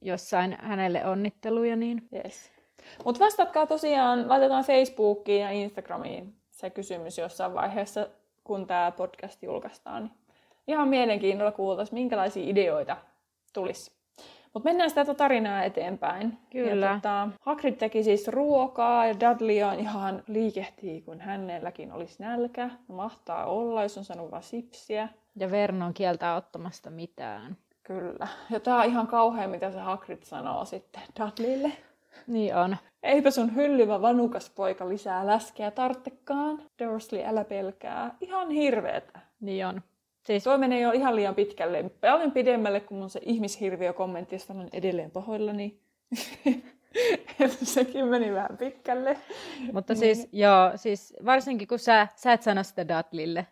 jossain hänelle onnitteluja. Niin. Yes. Mutta vastatkaa tosiaan, laitetaan Facebookiin ja Instagramiin se kysymys jossain vaiheessa, kun tämä podcast julkaistaan. Ihan mielenkiinnolla kuultaisiin, minkälaisia ideoita tulisi. Mutta mennään sitä tarinaa eteenpäin. Kyllä. Ja Hagrid teki siis ruokaa ja Dudley on ihan liikehtii, kun hänelläkin olisi nälkä. Mahtaa olla, jos on saanut vaan sipsiä. Ja Vernon kieltää ottamasta mitään. Kyllä. Ja tää on ihan kauhea, mitä se Hagrid sanoo sitten Dudleylle. Niin on. Eipä sun hyllyvä vanukas poika lisää läskeä tarttekaan. Dursley, älä pelkää. Ihan hirveetä. Niin on. Siis tuo menee jo ihan liian pitkälle. Paljon pidemmälle, kun mun se ihmishirviö-kommentti, josta olen edelleen pahoillani. Sekin meni vähän pitkälle. Mutta siis, joo, siis varsinkin kun sä et sano sitä Dudleylle.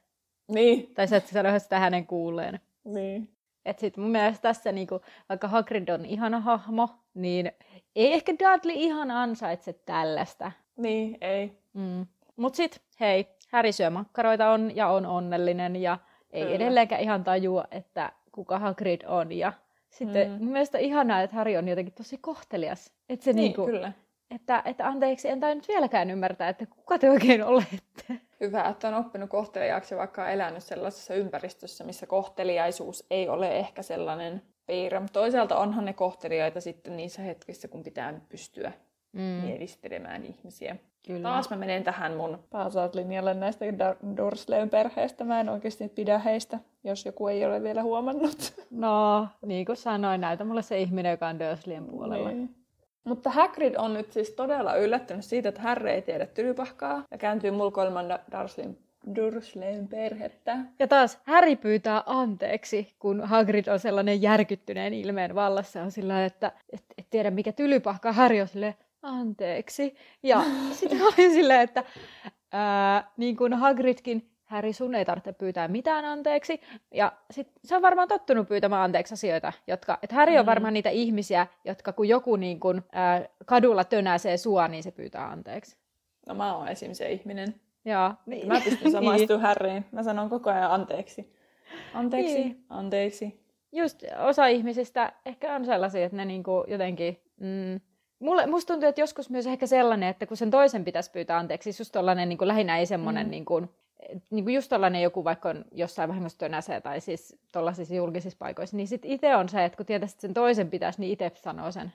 Niin. Tai sä et sano sitä hänen kuulleen. Niin. Että sit mun mielestä tässä, niinku, vaikka Hagrid on ihana hahmo, niin ei ehkä Dudley ihan ansaitse tällaista. Niin, ei. Mm. Mut sit, hei, Harry syö makkaroita on ja on onnellinen ja ei edelleenkään ihan tajua, että kuka Hagrid on. Ja sitten mun mielestä ihanaa, että Harry on jotenkin tosi kohtelias. Että se niin, niinku, kyllä. Että anteeksi, en tainnut vieläkään ymmärtää, että kuka te oikein olette. Hyvä, että on oppinut kohteliaaksi, vaikka on elänyt sellaisessa ympäristössä, missä kohteliaisuus ei ole ehkä sellainen piirre. Toisaalta onhan ne kohteliaita sitten niissä hetkissä, kun pitää pystyä mielistelemään ihmisiä. Kyllä. Taas mä menen tähän mun paasauslinjalle näistä Dursleyn perheestä. Mä en oikeasti pidä heistä, jos joku ei ole vielä huomannut. No, niin kuin sanoin, näytä mulle se ihminen, joka on Dursleyn puolella. Niin. Mutta Hagrid on nyt siis todella yllättynyt siitä, että Harry ei tiedä Tylypahkaa ja kääntyy mulkoilman Dursleyn perhettä. Ja taas Harry pyytää anteeksi, kun Hagrid on sellainen järkyttyneen ilmeen vallassa. On sillä että et tiedä mikä Tylypahka. Harry on silleen, anteeksi. Ja sitten oli silleen, että niin kuin Hagridkin, Harry, sun ei tarvitse pyytää mitään anteeksi. Ja sit se on varmaan tottunut pyytämään anteeksi asioita, jotka... Että Harry on varmaan niitä ihmisiä, jotka kun joku niin kun, kadulla tönäsee sua, niin se pyytää anteeksi. No mä oon esim. Se ihminen. Joo. Niin. Mä pystyn samaistumaan Harryin. Mä sanon koko ajan anteeksi. Anteeksi, niin. Anteeksi. Just osa ihmisistä ehkä on sellaisia, että ne niinku jotenkin... Musta tuntuu, että joskus myös ehkä sellainen, että kun sen toisen pitäisi pyytää anteeksi, just tollainen niin lähinnä ei semmoinen... Niin kuin just tollainen joku, vaikka on jossain vahingossa tönäsee tai siis tollaisissa julkisissa paikoissa, niin sitten itse on se, että kun tietäisi, että sen toisen pitäisi, niin itse sanoo sen.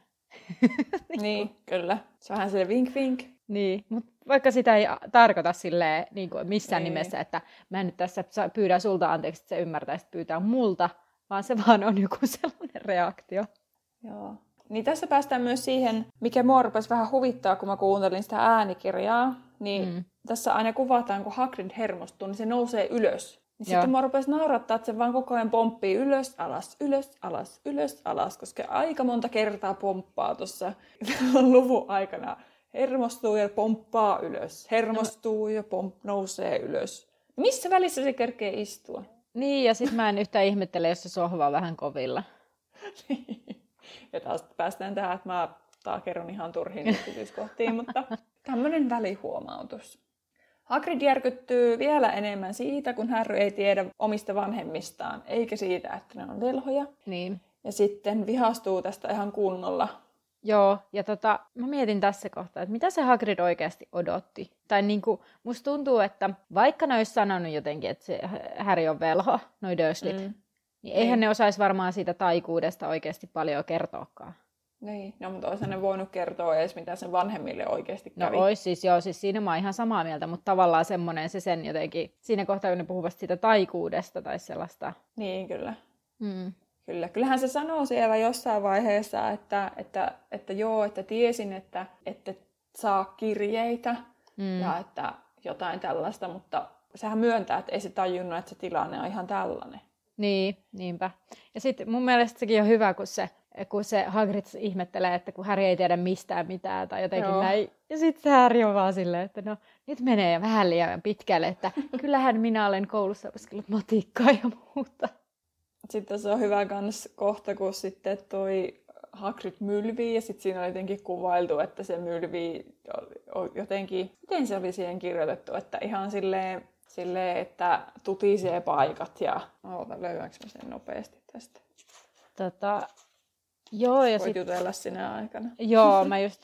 Niin, kyllä. Se on vähän se vink vink. Niin, mutta vaikka sitä ei tarkoita silleen niin kuin missään nimessä, että mä en nyt tässä pyydä sulta anteeksi, että sä ymmärtäisit pyytää multa, vaan se vaan on joku sellainen reaktio. Joo. Niin tässä päästään myös siihen, mikä mua rupesi vähän huvittaa, kun mä kuuntelin sitä äänikirjaa, niin... Tässä aina kuvataan, kun Hagrid hermostuu, niin se nousee ylös. Niin sitten mä rupesi naurattaa, että se vaan koko ajan pomppii ylös, alas, ylös, alas, ylös, alas. Koska aika monta kertaa pomppaa tuossa luvun aikana. Hermostuu ja pomppaa ylös. Hermostuu ja nousee ylös. Missä välissä se kerkee istua? Niin, ja sit mä en yhtään ihmettele, jos se sohva on vähän kovilla. Ja taas päästään tähän, että mä kerron ihan turhiin yksityiskohtiin, mutta tämmönen välihuomautus. Hagrid järkyttyy vielä enemmän siitä, kun Harry ei tiedä omista vanhemmistaan, eikä siitä, että ne on velhoja. Niin. Ja sitten vihastuu tästä ihan kunnolla. Joo, ja mä mietin tässä kohtaa, että mitä se Hagrid oikeasti odotti. Tai niinku, musta tuntuu, että vaikka ne olisi sanonut jotenkin, että se Harry on velho, noi Durslit, niin eihän ne osaisi varmaan siitä taikuudesta oikeasti paljon kertoakaan. Niin, no mutta olisihan ne voinut kertoa edes, mitä sen vanhemmille oikeasti kävi. No olisi siis, joo, siis siinä mä oon ihan samaa mieltä, mutta tavallaan semmoinen se sen jotenkin, siinä kohtaa kun ne puhuvat siitä taikuudesta tai sellaista. Niin, kyllä. Kyllä. Kyllähän se sanoo siellä jossain vaiheessa, että joo, että tiesin, että ette saa kirjeitä ja että jotain tällaista, mutta sehän myöntää, että ei se tajunnut, että se tilanne on ihan tällainen. Niin, niinpä. Ja sitten mun mielestä sekin on hyvä, kun se Hagrid ihmettelee, että kun Harry ei tiedä mistään mitään tai jotenkin näin. Ja sitten Harry on vaan silleen, että no nyt menee vähän liian pitkälle, että kyllähän minä olen koulussa opiskellut matikkaa ja muuta. Sitten se on hyvä kans kohta, kun sitten toi Hagrid mylvii ja sitten siinä on jotenkin kuvailtu, että se mylvii jotenkin, miten se oli siihen kirjoitettu, että ihan silleen että tutisee paikat ja löydänkö mä sen nopeasti tästä. Joo, ja voit jutella sinä aikana. Joo, mä just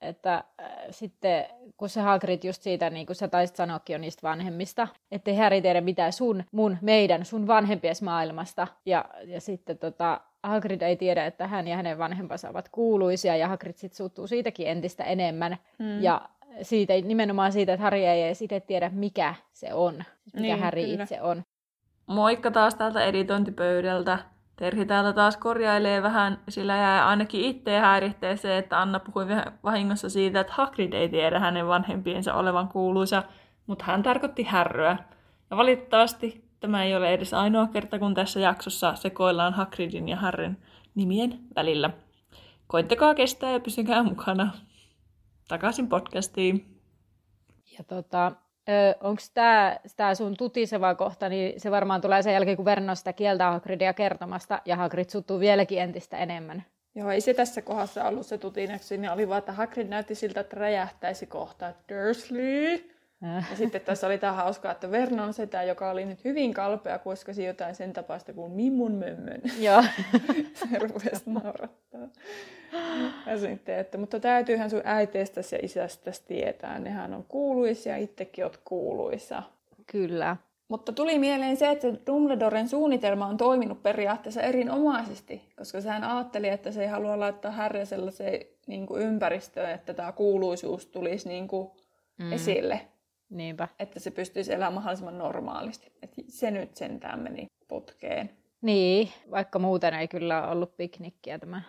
että sitten kun se Hagrid just siitä, niin kuin sä taisit sanoakin jo niistä vanhemmista, ettei Harry tiedä mitään sun, mun, meidän, sun vanhempies maailmasta. Ja sitten Hagrid ei tiedä, että hän ja hänen vanhempansa ovat kuuluisia, ja Hagrid sitten suuttuu siitäkin entistä enemmän. Mm. Ja siitä, nimenomaan siitä, että Harry ei edes itse tiedä, mikä se on, mikä niin, Harry itse on. Moikka taas täältä editointipöydältä. Terhi täältä taas korjailee vähän, sillä jäi ainakin itteen häirittää se, että Anna puhui vahingossa siitä, että Hagrid ei tiedä hänen vanhempiensa olevan kuuluisa, mutta hän tarkoitti Härryä. Ja valitettavasti tämä ei ole edes ainoa kerta, kun tässä jaksossa sekoillaan Hagridin ja Harryn nimien välillä. Koittakaa kestää ja pysykää mukana. Takaisin podcastiin. Ja onko tämä sun tutiseva kohta, niin se varmaan tulee sen jälkeen, kun Vernon sitä kieltää Hagridia kertomasta, ja Hagrid suttuu vieläkin entistä enemmän. Joo, ei se tässä kohdassa ollut se tutineksi, niin oli vaan, että Hagrid näytti siltä, että räjähtäisi kohta Dursley. Ja sitten tässä oli tämä hauskaa, että Vernon setä, joka oli nyt hyvin kalpea, kuiskasi jotain sen tapaista kuin Mimmun mömmön. Joo. Se rupesi naurattaa. Ja sitten, että, mutta täytyyhän sun äitestäsi ja isästäsi tietää. Nehän on kuuluisia, itsekin oot kuuluisa. Kyllä. Mutta tuli mieleen se, että Dumbledoren suunnitelma on toiminut periaatteessa erinomaisesti, koska sehän ajatteli, että se ei halua laittaa Harryä sellaiseen niin kuin ympäristöön, että tämä kuuluisuus tulisi niin kuin esille. Niinpä. Että se pystyisi elämään mahdollisimman normaalisti. Että se nyt sentään meni putkeen. Niin, vaikka muuten ei kyllä ollut piknikkiä tämä.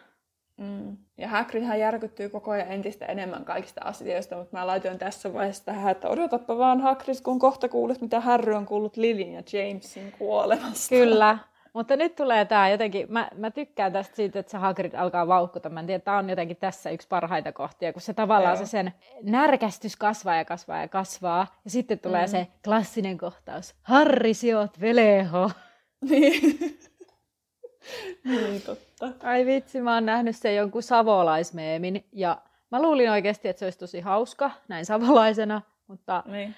Ja Hagridhän järkyttyy koko ajan entistä enemmän kaikista asioista, mutta mä laitoin tässä vaiheessa tähän, että odotappa vaan Hagrid, kun kohta kuulet, mitä Harry on kuullut Lilyn ja Jamesin kuolemasta. Kyllä, mutta nyt tulee tämä jotenkin, mä tykkään tästä siitä, että se Hagrid alkaa vauhkuta. Mä en tiedä, tämä on jotenkin tässä yksi parhaita kohtia, kun se tavallaan se sen närkästys kasvaa ja kasvaa ja kasvaa. Ja sitten tulee se klassinen kohtaus, Harry sijoit veleho. Niin. Niin, totta. Ai vitsi, mä oon nähnyt sen jonkun savolaismeemin ja mä luulin oikeasti, että se olisi tosi hauska näin savolaisena, mutta niin.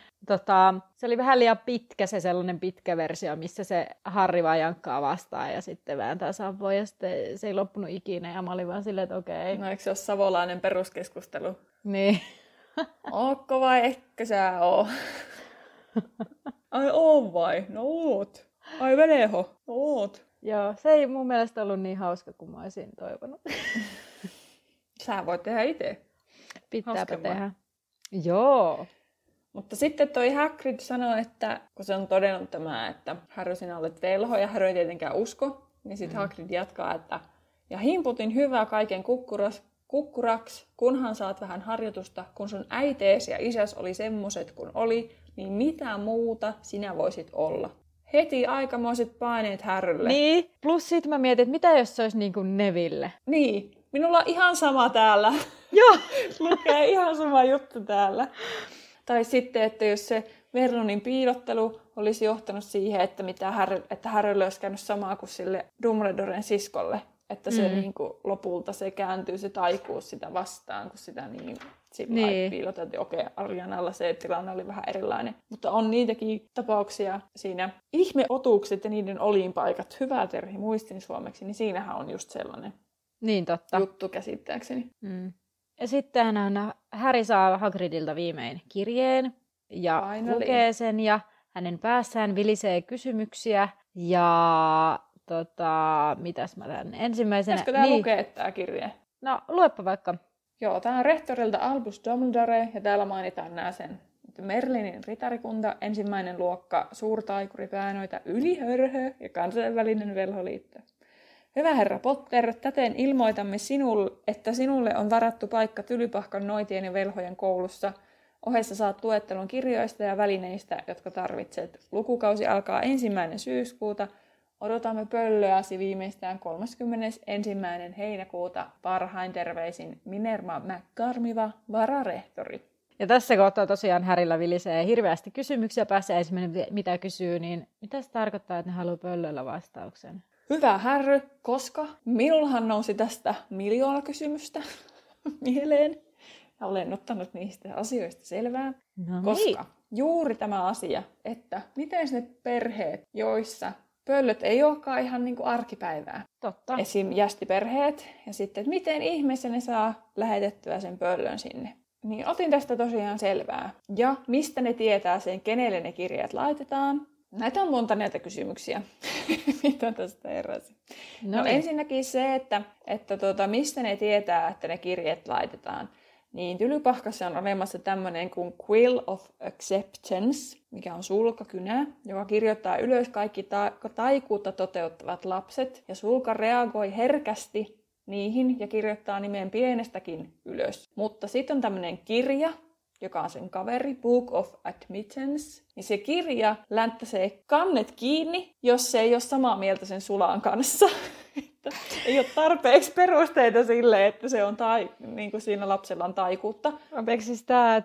Se oli vähän liian pitkä se sellainen pitkä versio, missä se Harri vaan jankkaa vastaan ja sitten vääntää savvoa ja sitten se ei loppunut ikinä ja mä olin vaan silleen, että okei. No eikö se ole savolainen peruskeskustelu? Niin. Ootko vai etkö sä oo? Ai oon vai? No oot. Ai veleho? No oot. Joo, se ei mun mielestä ollut niin hauska kuin mä olisin toivonut. Sä voit tehdä itse. Pitääpä tehdä. Joo. Mutta sitten toi Hagrid sanoi, että kun se on todennut tämä, että Harry sinä olet velho ja Harry ei tietenkään usko, niin sitten Hagrid jatkaa, että ja himputin hyvää kaiken kukkuraksi, kunhan saat vähän harjoitusta, kun sun äiteesi ja isäs oli semmoset kun oli, niin mitä muuta sinä voisit olla? Heti aikamoiset paineet Harrylle. Niin, plus sit mä mietin, että mitä jos se olisi niin kuin Neville. Niin, minulla on ihan sama täällä. Joo. Lukee ihan sama juttu täällä. Tai sitten, että jos se Vernonin piilottelu olisi johtanut siihen, että, Harrylle olisi käynyt samaa kuin sille Dumbledoren siskolle. Että se niin kuin lopulta se kääntyy, se taikuus sitä vastaan, kun sitä niin piiloteltiin. Okei, Arianalla se tilanne oli vähän erilainen. Mutta on niitäkin tapauksia siinä. Ihmeotukset ja niiden olinpaikat. Hyvä Terhi, muistin suomeksi. Niin siinähän on just sellainen niin, totta. Juttu käsittääkseni. Ja sittenhän Harry saa Hagridilta viimein kirjeen. Ja lukee sen ja hänen päässään vilisee kysymyksiä. Ja... mitäs mä tämän ensimmäisenä... Pitäisikö tää lukea tää kirje? No, luepa vaikka. Joo, tää on rehtorilta Albus Dumbledore, ja täällä mainitaan nää sen. Merlinin ritarikunta, 1. luokka, suurtaikuri, päänöitä, ylihörhö ja kansainvälinen velholiitto. Hyvä herra Potter, täten ilmoitamme sinulle, että sinulle on varattu paikka Tylypahkan noitien ja velhojen koulussa. Ohessa saat luettelon kirjoista ja välineistä, jotka tarvitset. Lukukausi alkaa 1. syyskuuta. Odotamme pöllöäsi viimeistään 31. heinäkuuta. Parhain terveisin Minerva McGonagall, vararehtori. Ja tässä kohtaa tosiaan Harrylla vilisee hirveästi kysymyksiä. Pääsee ensimmäinen, mitä kysyy, niin mitä se tarkoittaa, että ne haluaa pöllöllä vastauksen? Hyvä Harry, koska minullahan nousi tästä 1 miljoona kysymystä mieleen. Ja olen ottanut niistä asioista selvää. No, koska juuri tämä asia, että miten ne perheet, joissa... Pöllöt ei olekaan ihan niin kuin arkipäivää. Totta. Esim. Jästiperheet. Ja sitten, että miten ihmeessä ne saa lähetettyä sen pöllön sinne. Niin otin tästä tosiaan selvää. Ja mistä ne tietää sen, kenelle ne kirjat laitetaan. Näitä on monta näitä kysymyksiä, mitä tästä heräsi. No ensinnäkin se, että mistä ne tietää, että ne kirjeet laitetaan. Niin Tylypahkassa on olemassa tämmöinen kuin Quill of Acceptance, mikä on sulkakynä, joka kirjoittaa ylös kaikki taikuutta toteuttavat lapset. Ja sulka reagoi herkästi niihin ja kirjoittaa nimen pienestäkin ylös. Mutta sitten on tämmöinen kirja, joka on sen kaveri, Book of Admittance, niin se kirja länttäsee kannet kiinni, jos se ei ole samaa mieltä sen sulan kanssa. Ei ole tarpeeksi perusteita sille, että se on niin kuin siinä lapsella on taikuutta. Anteeksi siis tämä,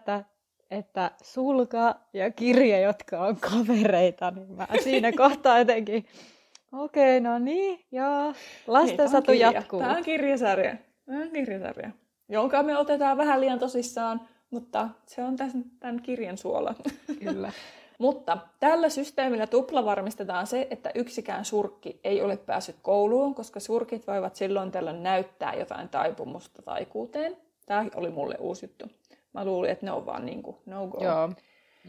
että sulka ja kirja, jotka on kavereita, niin mä siinä kohtaa jotenkin, okei, no niin, ja lastensatu jatkuu. Tämä on kirjasarja, jonka me otetaan vähän liian tosissaan. Mutta se on tämän kirjan suola. Kyllä. Mutta tällä systeemillä tuplavarmistetaan se, että yksikään surkki ei ole päässyt kouluun, koska surkit voivat silloin tällöin näyttää jotain taipumusta taikuuteen. Tämä oli mulle uusi juttu. Mä luulin, että ne on vaan niin kuin no go. Joo.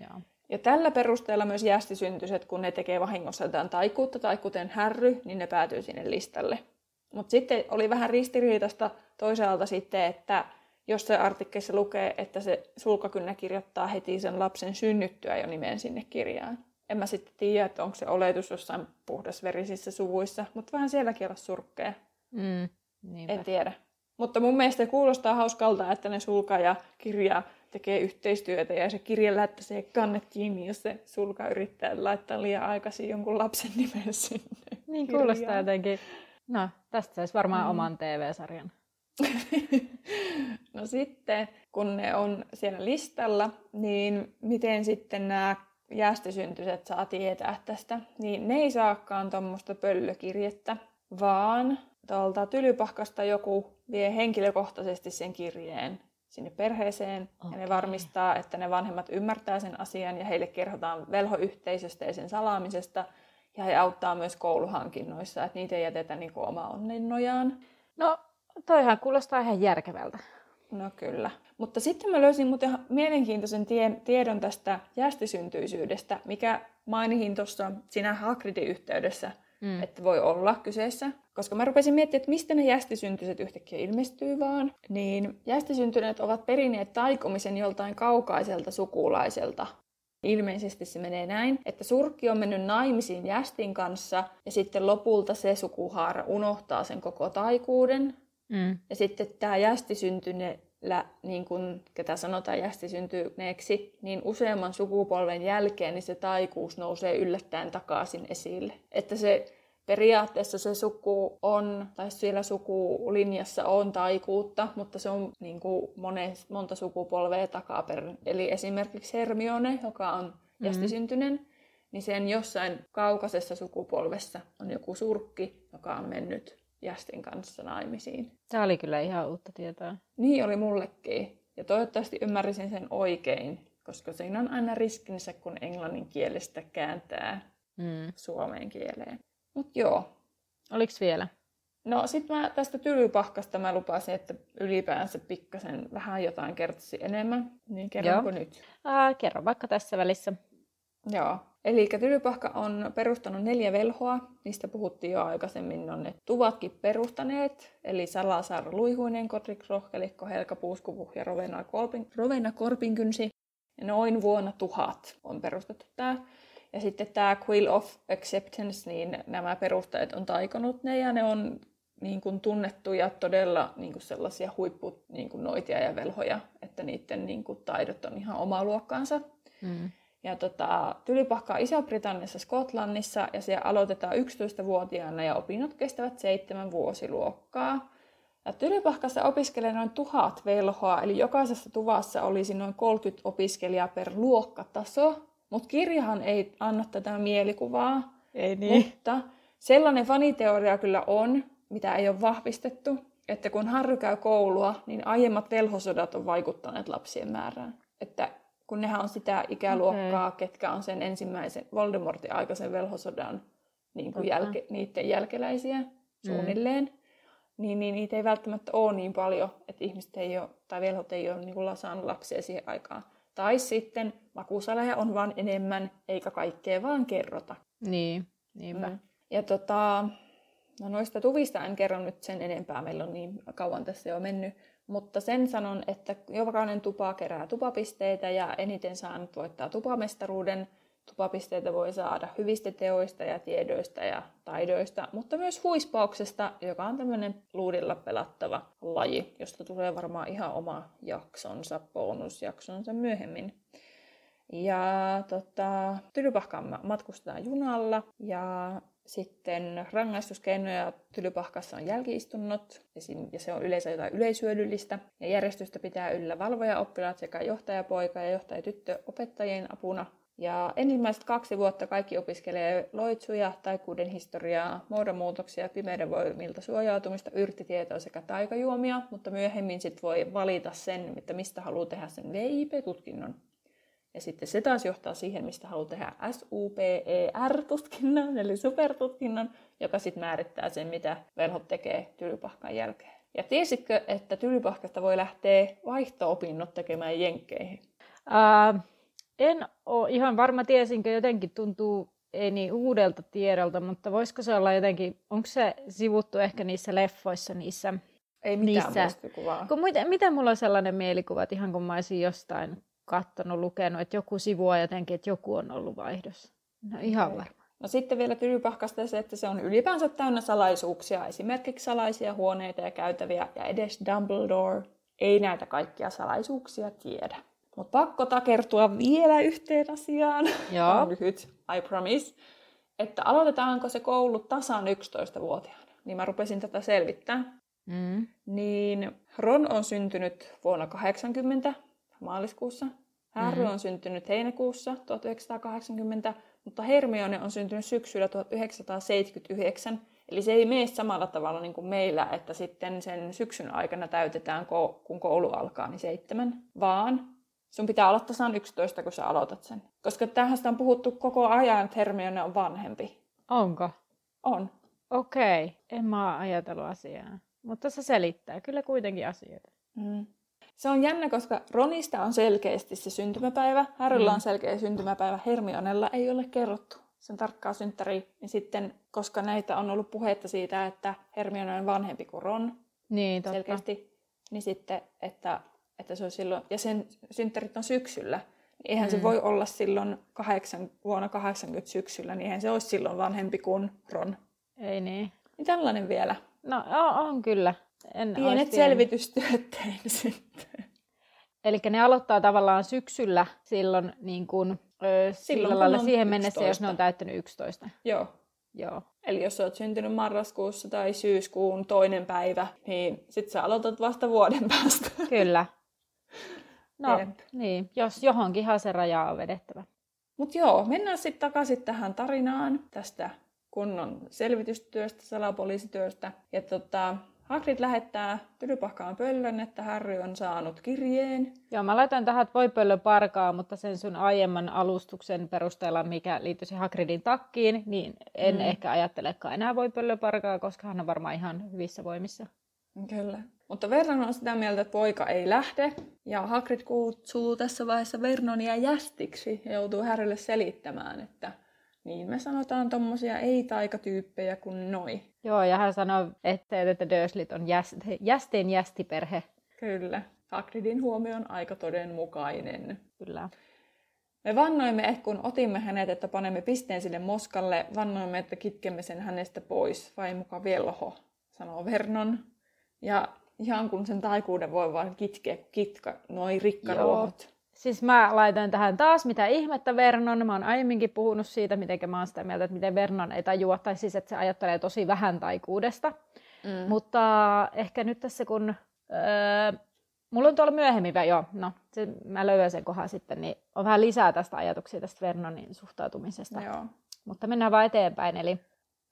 Joo. Ja tällä perusteella myös jästisyntyiset, kun ne tekee vahingossa jotain taikuutta tai kuten härry, niin ne päätyy sinne listalle. Mutta sitten oli vähän ristiriitasta toisaalta sitten, että jos se artikkelissa lukee, että se sulkakynä kirjoittaa heti sen lapsen synnyttyä jo nimen sinne kirjaan. En mä sitten tiedä, että onko se oletus jossain puhdasverisissä suvuissa, mutta vähän sielläkin olla surkkeja. En tiedä. Mutta mun mielestä kuulostaa hauskalta, että ne sulka ja kirja tekee yhteistyötä ja se kirja lähettäisi kannet kiinni, jos se sulka yrittää laittaa liian aikaisin jonkun lapsen nimen sinne. Niin kuulostaa jotenkin. No, tästä saisi varmaan oman TV-sarjan. No sitten, kun ne on siellä listalla, niin miten sitten nämä jäästösyntyiset saa tietää tästä? Niin ne ei saakaan tuommoista pöllökirjettä, vaan tuolta Tylypahkasta joku vie henkilökohtaisesti sen kirjeen sinne perheeseen. Okay. Ja ne varmistaa, että ne vanhemmat ymmärtää sen asian ja heille kerrotaan velhoyhteisöstä ja sen salaamisesta. Ja he auttaa myös kouluhankinnoissa, että niitä ei jätetä niin kuin omaa onnen nojaan. No. Toihan kuulostaa ihan järkevältä. No kyllä. Mutta sitten mä löysin muuten mielenkiintoisen tiedon tästä jästisyntyisyydestä, mikä mainihin tuossa sinä Hagridin yhteydessä, että voi olla kyseessä. Koska mä rupesin miettimään, että mistä ne jästisyntyiset yhtäkkiä ilmestyy vaan. Niin jästisyntyneet ovat perineet taikomisen joltain kaukaiselta sukulaiselta. Ilmeisesti se menee näin, että surkki on mennyt naimisiin jästin kanssa ja sitten lopulta se sukuhaara unohtaa sen koko taikuuden. Ja sitten tämä jästisyntyneellä, niin kuin ketä sanotaan jästisyntyneeksi, niin useamman sukupolven jälkeen niin se taikuus nousee yllättäen takaisin esille. Että se periaatteessa se suku on, tai siellä sukulinjassa on taikuutta, mutta se on niin kuin monta sukupolvea takaperin. Eli esimerkiksi Hermione, joka on jästisyntyinen, niin sen jossain kaukaisessa sukupolvessa on joku surkki, joka on mennyt jästin kanssa naimisiin. Tämä oli kyllä ihan uutta tietoa. Niin oli mullekin. Ja toivottavasti ymmärsin sen oikein, koska siinä on aina riskinsä, kun englannin kielestä kääntää suomeen kieleen. Mut joo. Oliks vielä? No sit mä tästä Tylypahkasta mä lupasin, että ylipäänsä pikkasen vähän jotain kertoisi enemmän. Niin kerronko nyt? Kerron vaikka tässä välissä. Joo. Eli Tylypahka on perustanut 4 velhoa, niistä puhuttiin jo aikaisemmin, on ne tuvatkin perustaneet, eli Salazar Luihuinen, Godric Rohkelikko, Helga Puuskupuh ja Rowena Korpinkynsi. Ja noin vuonna 1000 on perustettu tämä. Ja sitten tämä Quill of Acceptance, niin nämä perustajat on taikonut ne, ja ne on niin kuin tunnettuja todella niin kuin sellaisia huippunnoitia ja velhoja, että niiden niin kuin taidot on ihan omaa luokkaansa. Ja Tylypahka on Iso-Britanniassa, Skotlannissa, ja siellä aloitetaan 11-vuotiaana ja opinnot kestävät 7 vuosiluokkaa. Ja Tylypahkassa opiskelee noin 1000 velhoa, eli jokaisessa tuvassa olisi noin 30 opiskelijaa per luokkataso. Mutta kirjahan ei anna tätä mielikuvaa, ei niin. Mutta sellainen faniteoria kyllä on, mitä ei ole vahvistettu, että kun Harry käy koulua, niin aiemmat velhosodat on vaikuttaneet lapsien määrään. Että kun nehän on sitä ikäluokkaa, ketkä on sen ensimmäisen Voldemortin aikaisen velhosodan niin kuin niiden jälkeläisiä suunnilleen, niin niitä ei välttämättä ole niin paljon, että ihmiset ei ole, tai velhot ei ole niin kuin saanut lapsia siihen aikaan. Tai sitten makusaleja on vaan enemmän, eikä kaikkea vaan kerrota. Niin, niinpä. Ja no noista tuvista en kerro nyt sen enempää, meillä on niin kauan tässä jo mennyt. Mutta sen sanon, että jokainen tupa kerää tupapisteitä ja eniten saanut voittaa tupamestaruuden. Tupapisteitä voi saada hyvistä teoista ja tiedoista ja taidoista, mutta myös huispauksesta, joka on tämmöinen luudilla pelattava laji, josta tulee varmaan ihan oma jaksonsa, bonusjaksonsa myöhemmin. Ja Tylypahkaan matkustetaan junalla ja sitten rangaistuskeinoja Tylypahkassa on jälkiistunnot, ja se on yleensä jotain yleisyödyllistä. Ja järjestystä pitää yllä valvojaoppilaat sekä johtajapoika ja johtajatyttö opettajien apuna. Ja ensimmäiset 2 vuotta kaikki opiskelee loitsuja, taikuuden historiaa, muodonmuutoksia, pimeyden voimilta suojautumista, yrttitietoa sekä taikajuomia, mutta myöhemmin sit voi valita sen, että mistä haluaa tehdä sen VIP-tutkinnon. Ja sitten se taas johtaa siihen, mistä haluaa tehdä SUPER-tutkinnon, eli supertutkinnon, joka sitten määrittää sen, mitä velhot tekee Tylypahkan jälkeen. Ja tiesitkö, että Tylypahkasta voi lähteä vaihto-opinnot tekemään jenkkeihin? En ole ihan varma, tiesinkö, jotenkin tuntuu ei niin uudelta tiedolta, mutta voisiko se olla jotenkin, onko se sivuttu ehkä niissä leffoissa, niissä... Ei mitään muistikuvaa. Mitä mulla on sellainen mielikuva, että ihan kun mä olisin jostain katsonut, lukenut, että joku sivua jotenkin, että joku on ollut vaihdossa. No ihan varma. No sitten vielä Tylypahkasta se, että se on ylipäänsä täynnä salaisuuksia, esimerkiksi salaisia huoneita ja käytäviä, ja edes Dumbledore ei näitä kaikkia salaisuuksia tiedä. Mutta pakko takertua vielä yhteen asiaan. Joo. Lyhyt, I promise. Että aloitetaanko se koulu tasan 11-vuotiaana? Niin mä rupesin tätä selvittää. Niin Ron on syntynyt vuonna 80 maaliskuussa. Harry on syntynyt heinäkuussa 1980. Mutta Hermione on syntynyt syksyllä 1979. Eli se ei mene samalla tavalla niin kuin meillä, että sitten sen syksyn aikana täytetään, kun koulu alkaa, niin 7. Vaan... Sun pitää olla tasan 11, kun sä aloitat sen. Koska tähän on puhuttu koko ajan, että Hermione on vanhempi. Onko? On. Okei, en mä ole ajatellut asiaa. Mutta se selittää kyllä kuitenkin asioita. Se on jännä, koska Ronista on selkeästi se syntymäpäivä. Harrylla on selkeä syntymäpäivä. Hermionella ei ole kerrottu sen tarkkaa synttäriä. Ja sitten, koska näitä on ollut puhetta siitä, että Hermione on vanhempi kuin Ron. Niin, totta. Selkeästi. Niin sitten, että se on silloin, ja sen synttärit on syksyllä. Eihän se voi olla silloin vuonna 80 syksyllä, niin eihän se olisi silloin vanhempi kuin Ron. Ei niin. Niin tällainen vielä. No on kyllä. Pienet selvitystyöt tein sitten. Eli ne aloittaa tavallaan syksyllä silloin, niin kuin, silloin lailla siihen 11. mennessä, jos ne on täyttänyt 11. Joo. Joo. Eli jos olet syntynyt marraskuussa tai syyskuun 2. päivä, niin sit sä aloitat vasta vuoden päästä. Kyllä. No, niin, jos johonkinhan se raja on vedettävä. Mutta joo, mennään sitten takaisin tähän tarinaan tästä kunnon selvitystyöstä, salapoliisityöstä. Ja Hagrid lähettää Tylypahkaan pöllön, että Harry on saanut kirjeen. Joo, mä laitan tähän, että voi pöllö parkaa, mutta sen sun aiemman alustuksen perusteella, mikä liittyisi Hagridin takkiin, niin en ehkä ajattelekaan enää voi pöllö parkaa, koska hän on varmaan ihan hyvissä voimissa. Kyllä. Mutta Vernon on sitä mieltä, että poika ei lähde. Ja Hagrid kutsuu tässä vaiheessa Vernonia jästiksi ja joutuu Harrylle selittämään, että niin me sanotaan tommosia ei-taikatyyppejä kuin noi. Joo, ja hän sanoo, että Dursleyt on jästeen jästiperhe. Kyllä. Hagridin huomio on aika todenmukainen. Kyllä. Me vannoimme, että kun otimme hänet, että panemme pisteen sille moskalle, vannoimme, että kitkemme sen hänestä pois. Vai muka velho, sanoo Vernon. Ja ihan kun sen taikuuden voi vaan kitkeä noi rikkaruohot. Siis mä laitan tähän taas, mitä ihmettä Vernon. Mä oon aiemminkin puhunut siitä, miten mä oon sitä mieltä, että miten Vernon ei tajua. Tai siis, että se ajattelee tosi vähän taikuudesta. Mutta ehkä nyt tässä kun... mulla on tuolla myöhemmin, mä löydän sen kohan sitten, niin on vähän lisää tästä ajatuksia tästä Vernonin suhtautumisesta. Joo. Mutta mennään vaan eteenpäin, eli...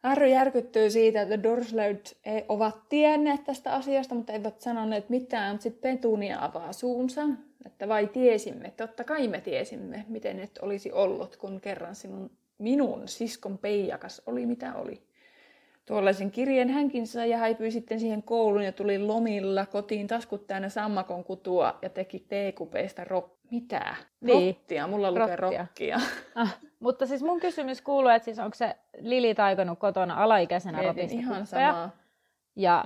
Harry järkyttyy siitä, että Dursleyt ovat tienneet tästä asiasta, mutta eivät sanoneet mitään. Sitten Petunia avaa suunsa, että vai tiesimme. Totta kai me tiesimme, miten et olisi ollut, kun kerran minun siskon peijakas oli mitä oli. Tuollaisen kirjeen hänkin sai ja häipyi sitten siihen kouluun ja tuli lomilla kotiin taskut täynnä sammakon kutua ja teki teekupeista mitä? Niin. Rottia. Mulla lukee rokkia. Mutta siis mun kysymys kuuluu, että siis onko se Lili taikonut kotona alaikäisenä rotista kuppeja? Mietin ihan samaa. Ja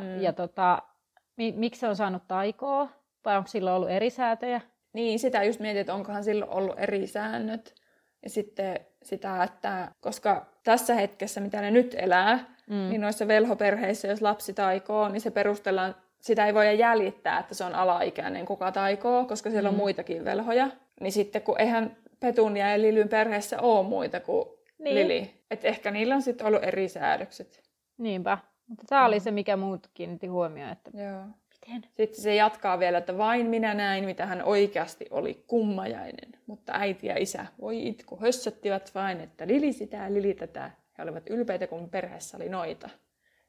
miksi se on saanut taikoa? Vai onko sillä ollut eri sääntöjä? Niin, sitä just mietin, että onkohan silloin ollut eri säännöt. Ja sitten sitä, että koska tässä hetkessä, mitä ne nyt elää, niin noissa velhoperheissä, jos lapsi taikoo, niin se perustellaan, sitä ei voida jäljittää, että se on alaikäinen, kuka taikoo, koska siellä on muitakin velhoja. Niin sitten, kun eihän Petunia ja Lilyn perheessä ole muita kuin Lili. Että ehkä niillä on sitten ollut eri säädökset. Niinpä. Mutta tämä oli se, mikä muut kiinnitti huomioon, että miten? Sitten se jatkaa vielä, että vain minä näin, mitä hän oikeasti oli, kummajainen. Mutta äiti ja isä, voi itku, hössöttivät vain, että Lili sitä ja Lili tätä. He olivat ylpeitä, kun perheessä oli noita.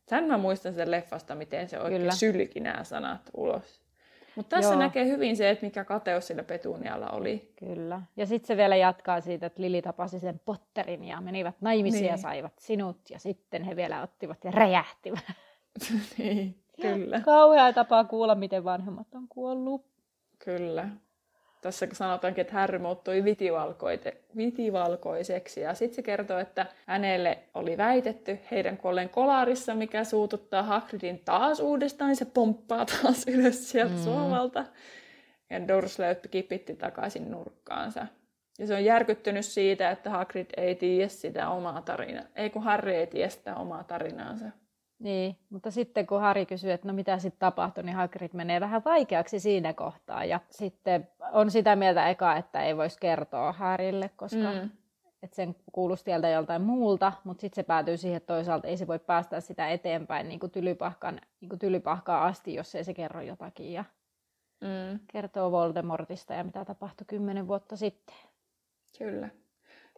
Tämän mä muistan sen leffasta, miten se oikein sylki nämä sanat ulos. Mutta tässä näkee hyvin se, että mikä kateus sillä Petunialla oli. Kyllä. Ja sitten se vielä jatkaa siitä, että Lili tapasi sen Potterin ja menivät naimisiin ja saivat sinut. Ja sitten he vielä ottivat ja räjähtivät. Niin, kyllä. Kauhea tapaa kuulla, miten vanhemmat on kuollut. Kyllä. Tässä sanotaankin, että Harry muuttui vitivalkoiseksi. Ja sitten se kertoo, että hänelle oli väitetty heidän kuolleen kolarissa, mikä suututtaa Hagridin taas uudestaan. Niin se pomppaa taas ylös sieltä suomalta. Ja Dursley kipitti takaisin nurkkaansa. Ja se on järkyttynyt siitä, että Hagrid ei tiedä sitä omaa tarinaa. Ei kun Harry ei tiedä sitä omaa tarinaansa. Niin, mutta sitten kun Harry kysyy, että no mitä sitten tapahtui, niin Hagrid menee vähän vaikeaksi siinä kohtaa. Ja sitten on sitä mieltä eka, että ei voisi kertoa Harrylle, koska että sen kuuluisi tieltä joltain muulta. Mutta sitten se päätyy siihen, että toisaalta ei se voi päästä sitä eteenpäin niin kuin Tylypahkaan asti, jos ei se kerro jotakin. Ja kertoo Voldemortista ja mitä tapahtui 10 vuotta sitten. Kyllä.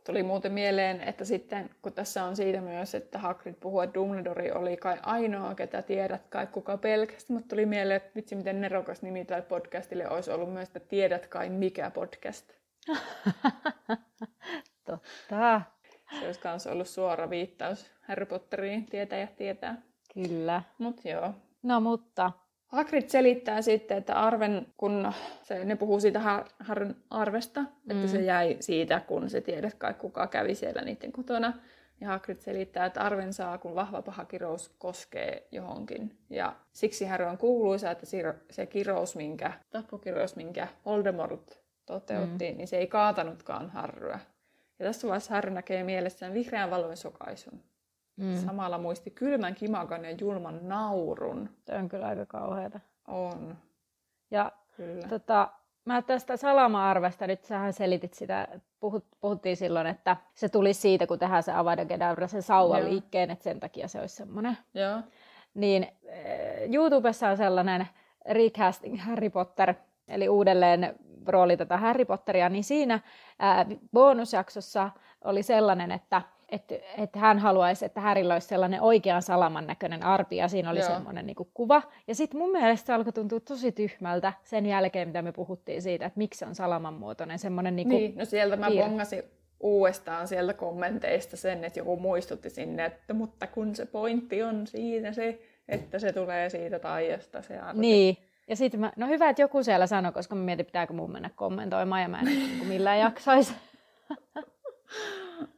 Tuli muuten mieleen, että sitten, kun tässä on siitä myös, että Hagrid puhuu, että Dumbledore oli kai ainoa, ketä tiedät kai kuka pelkästään, mutta tuli mieleen, että vitsi miten nerokas nimi tälle podcastille olisi ollut myös, että tiedät kai mikä podcast. Totta. Se olisi myös ollut suora viittaus Harry Potteriin, tietäjät tietää. Kyllä. No mutta... Hagrid selittää sitten, että arven, kun ne puhuu siitä Harryn arvesta, että se jäi siitä, kun se tiedät kai kuka kävi siellä niiden kotona. Ja Hagrid selittää, että arven saa, kun vahva paha kirous koskee johonkin. Ja siksi Harry on kuuluisa, että se tappokirous, minkä Voldemort toteutti, niin se ei kaatanutkaan Harryä. Ja tässä vaiheessa Harry näkee mielessään vihreän valon sokaisun. Samalla muisti kylmän kimakan ja julman naurun. Se on kyllä aika kauheata. On. Ja mä tästä salama-arvesta, nyt sähän selitit sitä, puhuttiin silloin, että se tuli siitä, kun tehdään se Avada Kedavra, se sauva liikkeen, että sen takia se olisi semmoinen. Joo. Niin YouTubessa on sellainen recasting Harry Potter, eli uudelleen rooli tätä Harry Potteria, niin siinä bonusjaksossa oli sellainen, että hän haluaisi, että Harryllä olisi sellainen oikean salaman näköinen arpi, ja siinä oli semmoinen niin kuin kuva. Ja sitten mun mielestä se alkoi tuntua tosi tyhmältä sen jälkeen, mitä me puhuttiin siitä, että miksi se on salaman muotoinen. Niin, no sieltä mä bongasin uudestaan sieltä kommenteista sen, että joku muistutti sinne, että mutta kun se pointti on siinä se, että se tulee siitä taiasta se arpi. Niin. Ja sitten no hyvä, että joku siellä sanoi, koska mä mietin, pitääkö mun mennä kommentoimaan, ja mä en millään jaksaisi.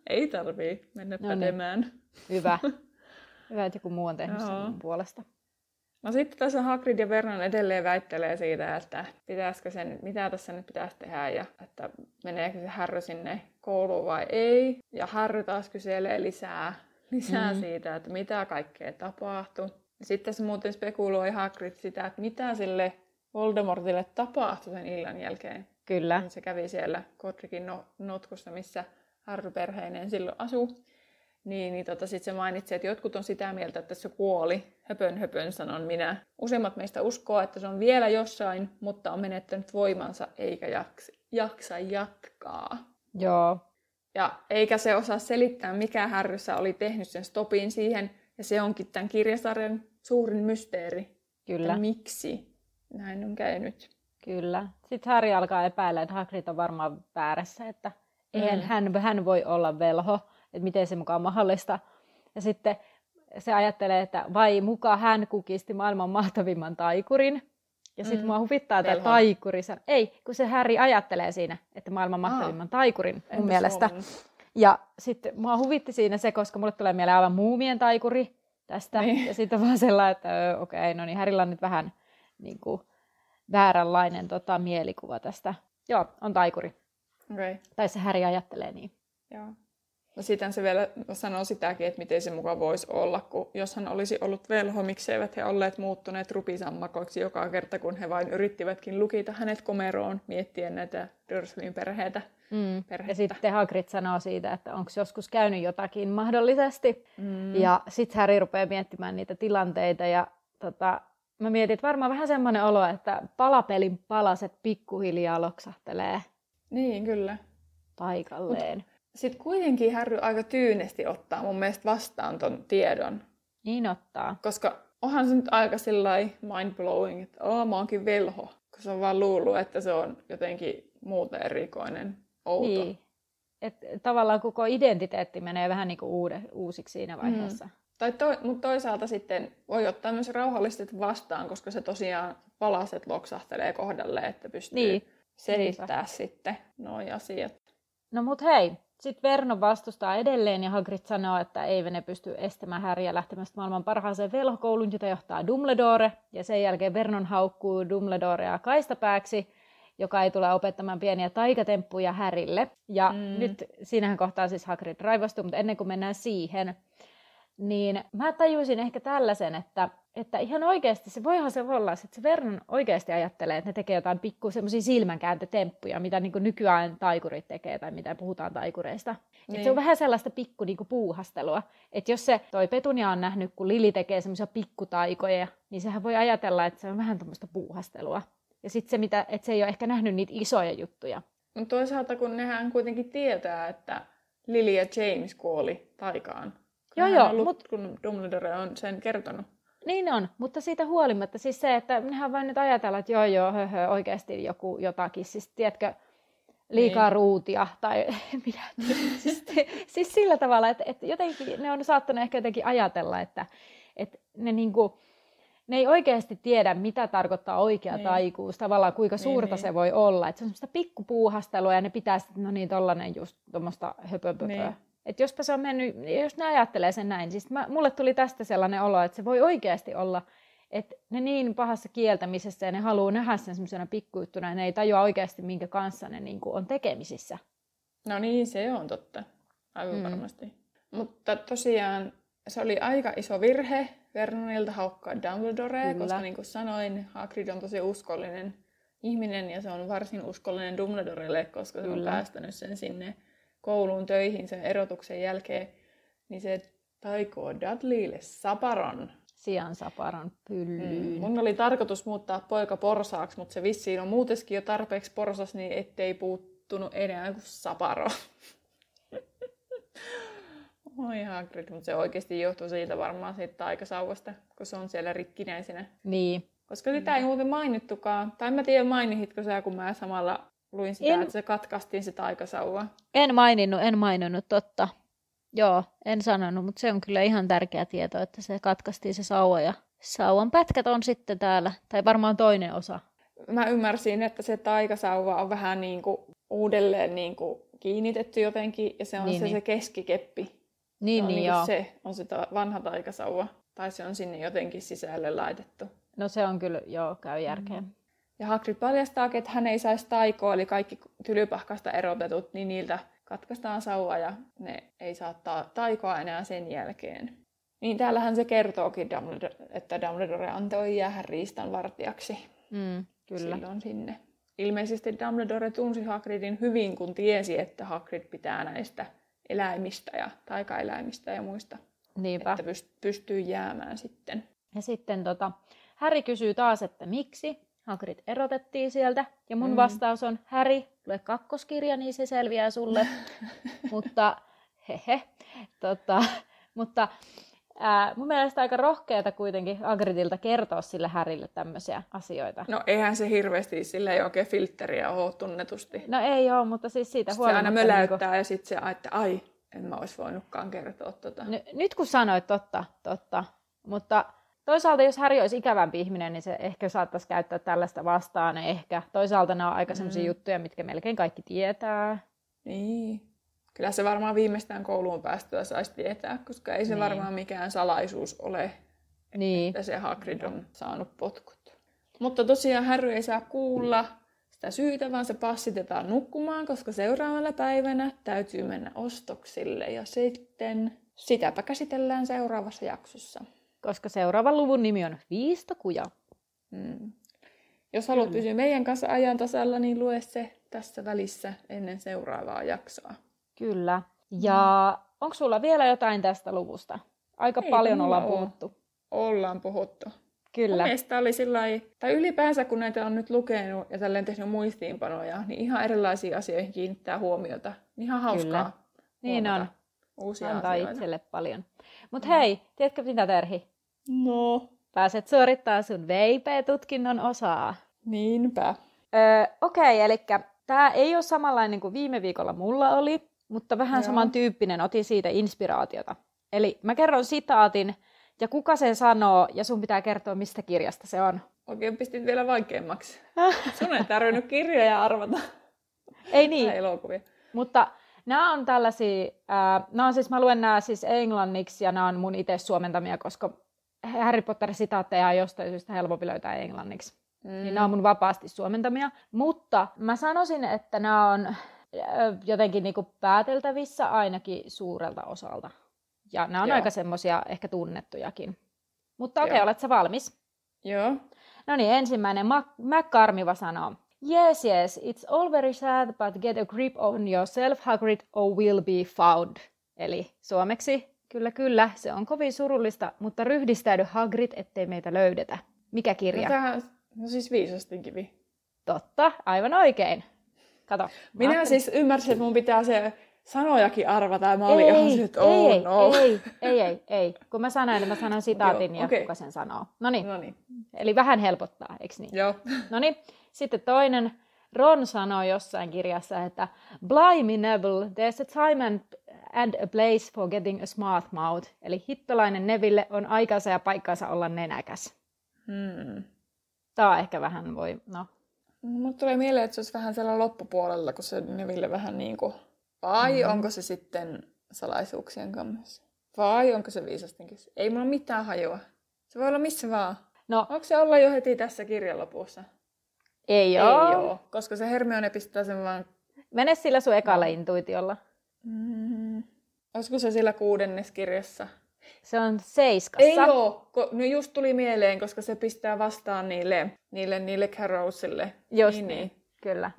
Ei tarvii mennä pätemään. Niin. Hyvä. Hyvä, että joku muu on tehnyt sen puolesta. No sitten tässä Hagrid ja Vernon edelleen väittelee siitä, että pitäisikö sen, mitä tässä nyt pitäisi tehdä ja että meneekö se Harry sinne kouluun vai ei. Ja Harry taas kyselee lisää siitä, että mitä kaikkea tapahtuu. Sitten se muuten spekuloi Hagrid sitä, että mitä sille Voldemortille tapahtui sen illan jälkeen. Kyllä. Se kävi siellä Godricin notkussa, missä Harry-perheineen silloin asuu, niin sitten se mainitsi, että jotkut on sitä mieltä, että se kuoli. Höpön, sanon minä. Useimmat meistä uskoo, että se on vielä jossain, mutta on menettänyt voimansa eikä jaksa jatkaa. Joo. Ja eikä se osaa selittää, mikä Harryssä oli tehnyt sen stopin siihen, ja se onkin tämän kirjasarjan suurin mysteeri. Kyllä. Miksi näin on käynyt. Kyllä. Sitten Harry alkaa epäillä, että Hagrid on varmaan väärässä, että eihän hän voi olla velho, että miten se mukaan mahdollista. Ja sitten se ajattelee, että vai muka hän kukisti maailman mahtavimman taikurin. Ja sitten mua huvittaa tämä taikuri. Ei, kun se Harry ajattelee siinä, että maailman mahtavimman taikurin mun mielestä. Ja sitten mua huvitti siinä se, koska mulle tulee mieleen aivan muumien taikuri tästä. Niin. Ja sitten on vaan sellainen, että okei, no niin Harrylla on nyt vähän niin kuin vääränlainen mielikuva tästä. Joo, on taikuri. Okay. Tai se Harry ajattelee niin. Joo. No sitten se vielä sanoo sitäkin, että miten se muka voisi olla, kun jos hän olisi ollut velho, mikseivät he olleet muuttuneet rupisammakoiksi joka kerta, kun he vain yrittivätkin lukita hänet komeroon miettien näitä Dursleyn perheitä. Ja sitten Hagrid sanoo siitä, että onko joskus käynyt jotakin mahdollisesti. Ja sitten Harry rupeaa miettimään niitä tilanteita ja mä mietin, että varmaan vähän semmoinen olo, että palapelin palaset pikkuhiljaa loksahtelee. Niin, kyllä. Paikalleen. Sitten kuitenkin Harry aika tyynesti ottaa mun mielestä vastaan ton tiedon. Niin ottaa. Koska onhan se nyt aika sillai mind-blowing, että mä oonkin velho. Kun se on vaan luullut, että se on jotenkin muuta erikoinen, outo. Niin. Et tavallaan koko identiteetti menee vähän niinku uusiksi siinä vaiheessa. Mutta toisaalta sitten voi ottaa myös rauhallisesti vastaan, koska se tosiaan palaset loksahtelee kohdalle, että pystyy selittämään sitten noi asiat. No mut hei. Sitten Vernon vastustaa edelleen ja Hagrid sanoo, että eivät ne pysty estämään Harryä lähtemästä maailman parhaaseen velhokouluun, jota johtaa Dumbledore. Ja sen jälkeen Vernon haukkuu Dumbledorea kaistapääksi, joka ei tule opettamaan pieniä taikatemppuja Harrylle. Ja nyt siinähän kohtaa siis Hagrid raivostuu, mutta ennen kuin mennään siihen, niin mä tajusin ehkä tällaisen, että ihan oikeasti se voihan se olla, että se Vernon oikeasti ajattelee, että ne tekee jotain pikku semmoisia silmänkääntötemppuja, mitä niin kuin nykyään taikurit tekee tai mitä puhutaan taikureista. Niin. Että se on vähän sellaista pikku niin kuin puuhastelua. Että jos se toi Petunia on nähnyt, kun Lili tekee semmoisia pikkutaikoja, niin sehän voi ajatella, että se on vähän tämmöistä puuhastelua. Ja sitten se, että se ei ole ehkä nähnyt niitä isoja juttuja. No toisaalta kun nehän kuitenkin tietää, että Lili ja James kuoli taikaan. Kun Dumbledore on sen kertonut. Niin on, mutta siitä huolimatta siis se, että nehän vain nyt ajatella, että oikeasti joku jotakin, siis tiedätkö, liikaa ruutia tai minä. siis sillä tavalla, että jotenkin ne on saattanut ehkä jotenkin ajatella, että ne niinku... Ne ei oikeasti tiedä, mitä tarkoittaa oikea taikuus, tavallaan kuinka suurta se voi olla. Et se on semmoista pikkupuuhastelua ja ne pitää sitten, no niin, tollanen just tuommoista höpöpöpöä. Niin. Että jospa se on mennyt, jos ne ajattelee sen näin, siis mulle tuli tästä sellainen olo, että se voi oikeasti olla, että ne niin pahassa kieltämisessä ja ne haluaa nähdä sen semmoisena pikkujuttuna ja ne ei tajua oikeasti, minkä kanssa ne niinku on tekemisissä. No niin, se on totta. Aivan varmasti. Mutta tosiaan se oli aika iso virhe Vernonilta haukkaa Dumbledorea, koska niin kuin sanoin, Hagrid on tosi uskollinen ihminen ja se on varsin uskollinen Dumbledorelle, koska se on päästänyt sen sinne kouluun töihin sen erotuksen jälkeen, niin se taikoo Dudleylle saparon. Sian saparon pyllyyn. Mun oli tarkoitus muuttaa poika porsaaksi, mutta se vissiin on muutenkin jo tarpeeksi porsas, niin ettei puuttunut enää kuin saparo. Oi Hagrid, mutta se oikeasti johtuu siitä varmaan siitä taikasauvasta, kun se on siellä rikkinäisenä. Niin. Koska sitä ei muuten mainittukaan. Tai mä tiedän, mainitko sä, kun mä samalla luin sitä, että se katkaistiin se taikasauva. En maininnut, totta. Joo, en sanonut, mutta se on kyllä ihan tärkeä tieto, että se katkaistiin se sauva. Ja sauvan pätkät on sitten täällä, tai varmaan toinen osa. Mä ymmärsin, että se taikasauva on vähän niin kuin uudelleen niin kuin kiinnitetty jotenkin, ja se on se keskikeppi. Niin, se on se vanha taikasauva. Tai se on sinne jotenkin sisälle laitettu. No se on kyllä, käy järkeä. Ja Hagrid paljastaakin, että hän ei saisi taikoa, eli kaikki Tylypahkasta erotetut, niin niiltä katkaistaan sauvaa ja ne ei saa taikoa enää sen jälkeen. Niin täällähän se kertookin, että Dumbledore antoi jäähän riistan vartijaksi. Kyllä. Silloin sinne. Ilmeisesti Dumbledore tunsi Hagridin hyvin, kun tiesi, että Hagrid pitää näistä eläimistä ja taikaeläimistä ja muista. Niinpä. Että pystyy jäämään sitten. Ja sitten Harry kysyy taas, että miksi Hagrid erotettiin sieltä. Ja mun vastaus on, Harry, lue kakkoskirja, niin se selviää sulle. Mutta mun mielestä aika rohkeata kuitenkin Hagridilta kertoa sille Harrylle tämmöisiä asioita. No eihän se hirveästi, sillä ei oikein filtteriä ole tunnetusti. No ei ole, mutta siis siitä huolimatta. Se aina möläyttää ja sitten se, että ai, en mä olisi voinutkaan kertoa tota. Nyt kun sanoit totta. Mutta toisaalta jos Harry olisi ikävämpi ihminen, niin se ehkä saattaisi käyttää tällaista vastaan ehkä. Toisaalta nämä on aika sellaisia juttuja, mitkä melkein kaikki tietää. Niin. Kyllä se varmaan viimeistään kouluun päästyä saisi tietää, koska ei se varmaan mikään salaisuus ole, että se Hagrid on saanut potkut. Mutta tosiaan Harry ei saa kuulla sitä syytä, vaan se passitetaan nukkumaan, koska seuraavana päivänä täytyy mennä ostoksille. Ja sitten sitäpä käsitellään seuraavassa jaksossa. Koska seuraavan luvun nimi on 5 takuja. Jos haluat pysyä meidän kanssa ajan tasalla, niin lue se tässä välissä ennen seuraavaa jaksoa. Kyllä. Ja onko sulla vielä jotain tästä luvusta? Aika ei, paljon ollaan puhuttu. Ollaan puhuttu. Kyllä. Mielestäni oli sillain, tai ylipäänsä kun näitä on nyt lukenut ja tälleen tehnyt muistiinpanoja, niin ihan erilaisiin asioihin kiinnittää huomiota. Ihan hauskaa. Niin on. Uusia antaa asioita. Itselle paljon. Mutta hei, tiedätkö mitä, Terhi? No? Pääset suorittamaan sun VIP-tutkinnon osaa. Niinpä. Okei, eli tämä ei ole samanlainen kuin viime viikolla mulla oli, mutta vähän samantyyppinen, otin siitä inspiraatiota. Eli mä kerron sitaatin. Ja kuka sen sanoo, ja sun pitää kertoa, mistä kirjasta se on. Oikein pistit vielä vaikeammaksi. Sun ei tarvinnut kirjoja arvata. Ei niin. Elokuvia. Mutta nämä on tällaisia, mä luen nämä siis englanniksi, ja nämä on mun itse suomentamia, koska Harry Potter-sitaatteja on jostain syystä helpompi löytää englanniksi. Niin nämä on mun vapaasti suomentamia. Mutta mä sanoisin, että nämä on jotenkin niinku pääteltävissä ainakin suurelta osalta. Ja nämä on aika semmoisia ehkä tunnettujakin. Mutta okei, oletko valmis? Joo. No niin, ensimmäinen McCarmiva sanoo. Yes, it's all very sad, but get a grip on yourself, Hagrid, or will be found. Eli suomeksi, kyllä, se on kovin surullista, mutta ryhdistäydy Hagrid, ettei meitä löydetä. Mikä kirja? No siis Viisasten kivi. Totta, aivan oikein. Kato. Minä siis ymmärsin, että mun pitää se... Sanojakin arvataan, mä olin ihan nyt ei. Kun mä sanon sitaatin ja kuka sen sanoo. Noniin. Eli vähän helpottaa, eikö niin? Joo. Noniin. Sitten toinen. Ron sanoi jossain kirjassa, että Blimey Neville, there's a time and a place for getting a smart mouth. Eli hittolainen Neville on aikansa ja paikkansa olla nenäkäs. Tää on ehkä vähän Mulle tulee mieleen, että se olisi vähän siellä loppupuolella, kun se Neville vähän niinku... Vai onko se sitten salaisuuksien kammessa? Vai onko se viisastenkin? Ei mulla mitään hajoa. Se voi olla missä vaan. No. Onko se olla jo heti tässä kirjan lopussa? Ei oo. Koska se Hermione pistää sen vaan... Mene sillä sun ekalla intuitiolla. Olisiko se sillä 6. kirjassa? Se on 7. Ei oo. No just tuli mieleen, koska se pistää vastaan niille Carrowsille. Just niin. Kyllä.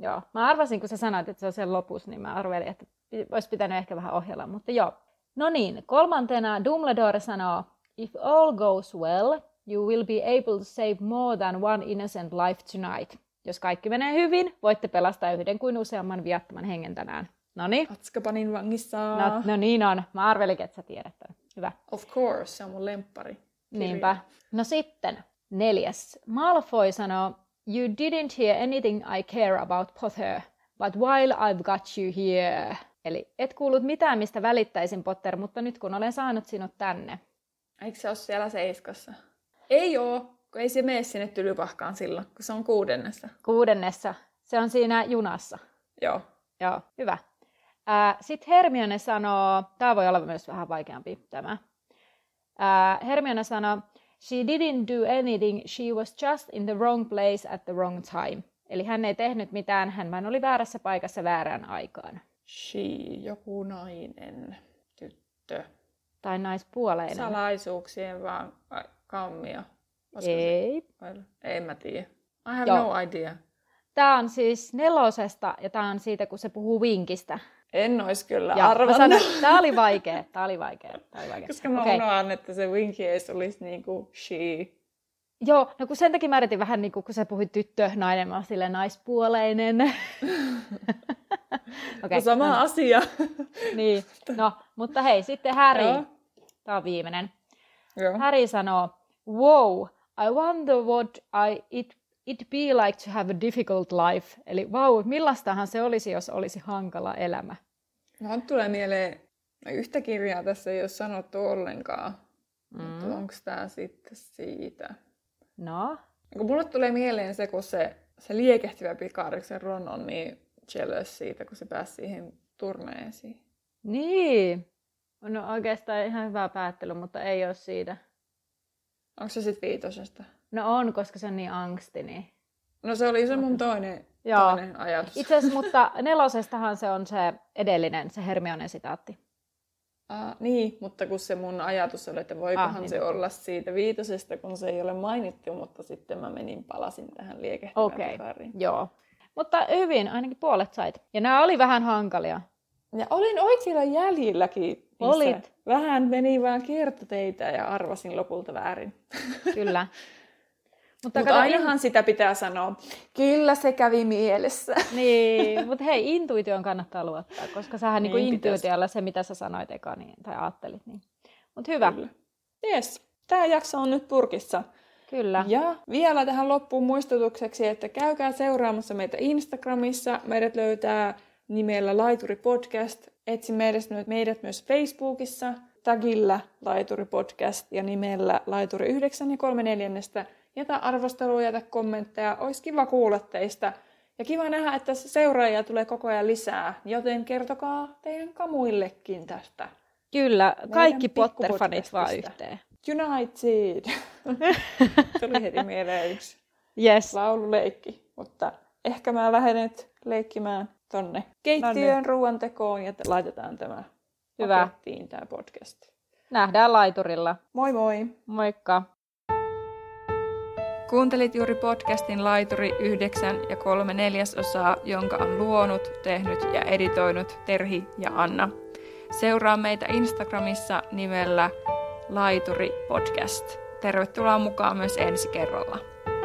Joo. Mä arvasin, kun sä sanoit, että se on sen lopussa, niin mä arvelin, että olisi pitänyt ehkä vähän ohjella, mutta joo. No niin, 3. Dumbledore sanoo, If all goes well, you will be able to save more than one innocent life tonight. Jos kaikki menee hyvin, voitte pelastaa yhden kuin useamman viattoman hengen tänään. Noniin. Atskapanin vangissa. No niin on. Mä arvelin, että sä tiedät tämän. Hyvä. Of course, se on mun lemppari. Niinpä. No sitten, 4. Malfoy sanoo, You didn't hear anything I care about Potter, but while I've got you here. Eli et kuullut mitään, mistä välittäisin Potter, mutta nyt kun olen saanut sinut tänne. Eikö se ole siellä 7? Ei oo, kun ei se mene sinne Tylypahkaan silloin, kun se on 6. Se on siinä junassa. Joo, hyvä. Sitten Hermione sanoo, tää voi olla myös vähän vaikeampi tämä. Hermione sanoo, She didn't do anything, she was just in the wrong place at the wrong time. Eli hän ei tehnyt mitään, hän vain oli väärässä paikassa väärään aikaan. She, joku nainen, tyttö. Tai naispuoleinen. Salaisuuksien vaan kammio. Ei. En mä tiedä. I have no idea. Tää on siis 4. ja tää on siitä, kun se puhuu Winkistä. En ois kyllä arvannut. Tää oli vaikea. Koska mä unohan, että se Winky ei olisi niinku she. Joo, no kun sen takia mä yritin vähän niinku, kun sä puhuit tyttö, nainen, mä oon silleen naispuoleinen. Okay, sama asia. Niin, no, mutta hei, sitten Harry. Joo. Tää on viimeinen. Joo. Harry sanoo, Wow, I wonder what It'd be like to have a difficult life. Eli millastahan se olisi, jos olisi hankala elämä. No, tulee mieleen yhtä kirjaa tässä ei ole sanottu ollenkaan. Mutta onko tämä sitten siitä? No? Mulle tulee mieleen se, kun se liekehtivä pikaariksen Ron on niin jealous siitä, kun se pääsi siihen turneesiin. Niin! No oikeastaan ihan hyvä päättely, mutta ei ole siitä. Onko se sitten viitosesta? No on, koska se on niin angstini. No se oli se mun toinen ajatus. Itse asiassa, mutta nelosestahan se on se edellinen, se Hermionen sitaatti. Niin, mutta kun se mun ajatus oli, että voikohan se olla siitä viitosesta, kun se ei ole mainittu, mutta sitten mä palasin tähän liekehtivään pikariin. Joo. Mutta hyvin, ainakin puolet sait. Ja nämä oli vähän hankalia. Ja olin oikeilla jäljilläkin. Olit. Vähän meni vaan kiertoteitä ja arvasin lopulta väärin. Kyllä. Mutta ainahan sitä pitää sanoa. Kyllä se kävi mielessä. Niin, mutta hei, intuitioon kannattaa luottaa, koska sähän niin intuitiolla se, mitä sä sanoit eka tai ajattelit. Niin. Mutta hyvä. Jes, tämä jakso on nyt purkissa. Kyllä. Ja vielä tähän loppuun muistutukseksi, että käykää seuraamassa meitä Instagramissa. Meidät löytää nimellä Laituri Podcast. Etsi meidät myös Facebookissa, tagillä Laituri Podcast ja nimellä Laituri 9 3/4. Jätä arvostelua, jätä kommentteja. Olisi kiva kuulla teistä. Ja kiva nähdä, että seuraajia tulee koko ajan lisää. Joten kertokaa teidän kamuillekin tästä. Kyllä, kaikki Potter-fanit vaan yhteen. United! Tuli heti mieleen yksi laululeikki. Mutta ehkä mä lähden nyt leikkimään tonne keittiön ruoantekoon ja laitetaan tämä pakettiin tämä podcast. Nähdään laiturilla. Moi moi! Moikka! Kuuntelit juuri podcastin Laituri 9 3/4, jonka on luonut, tehnyt ja editoinut Terhi ja Anna. Seuraa meitä Instagramissa nimellä Laituri Podcast. Tervetuloa mukaan myös ensi kerralla.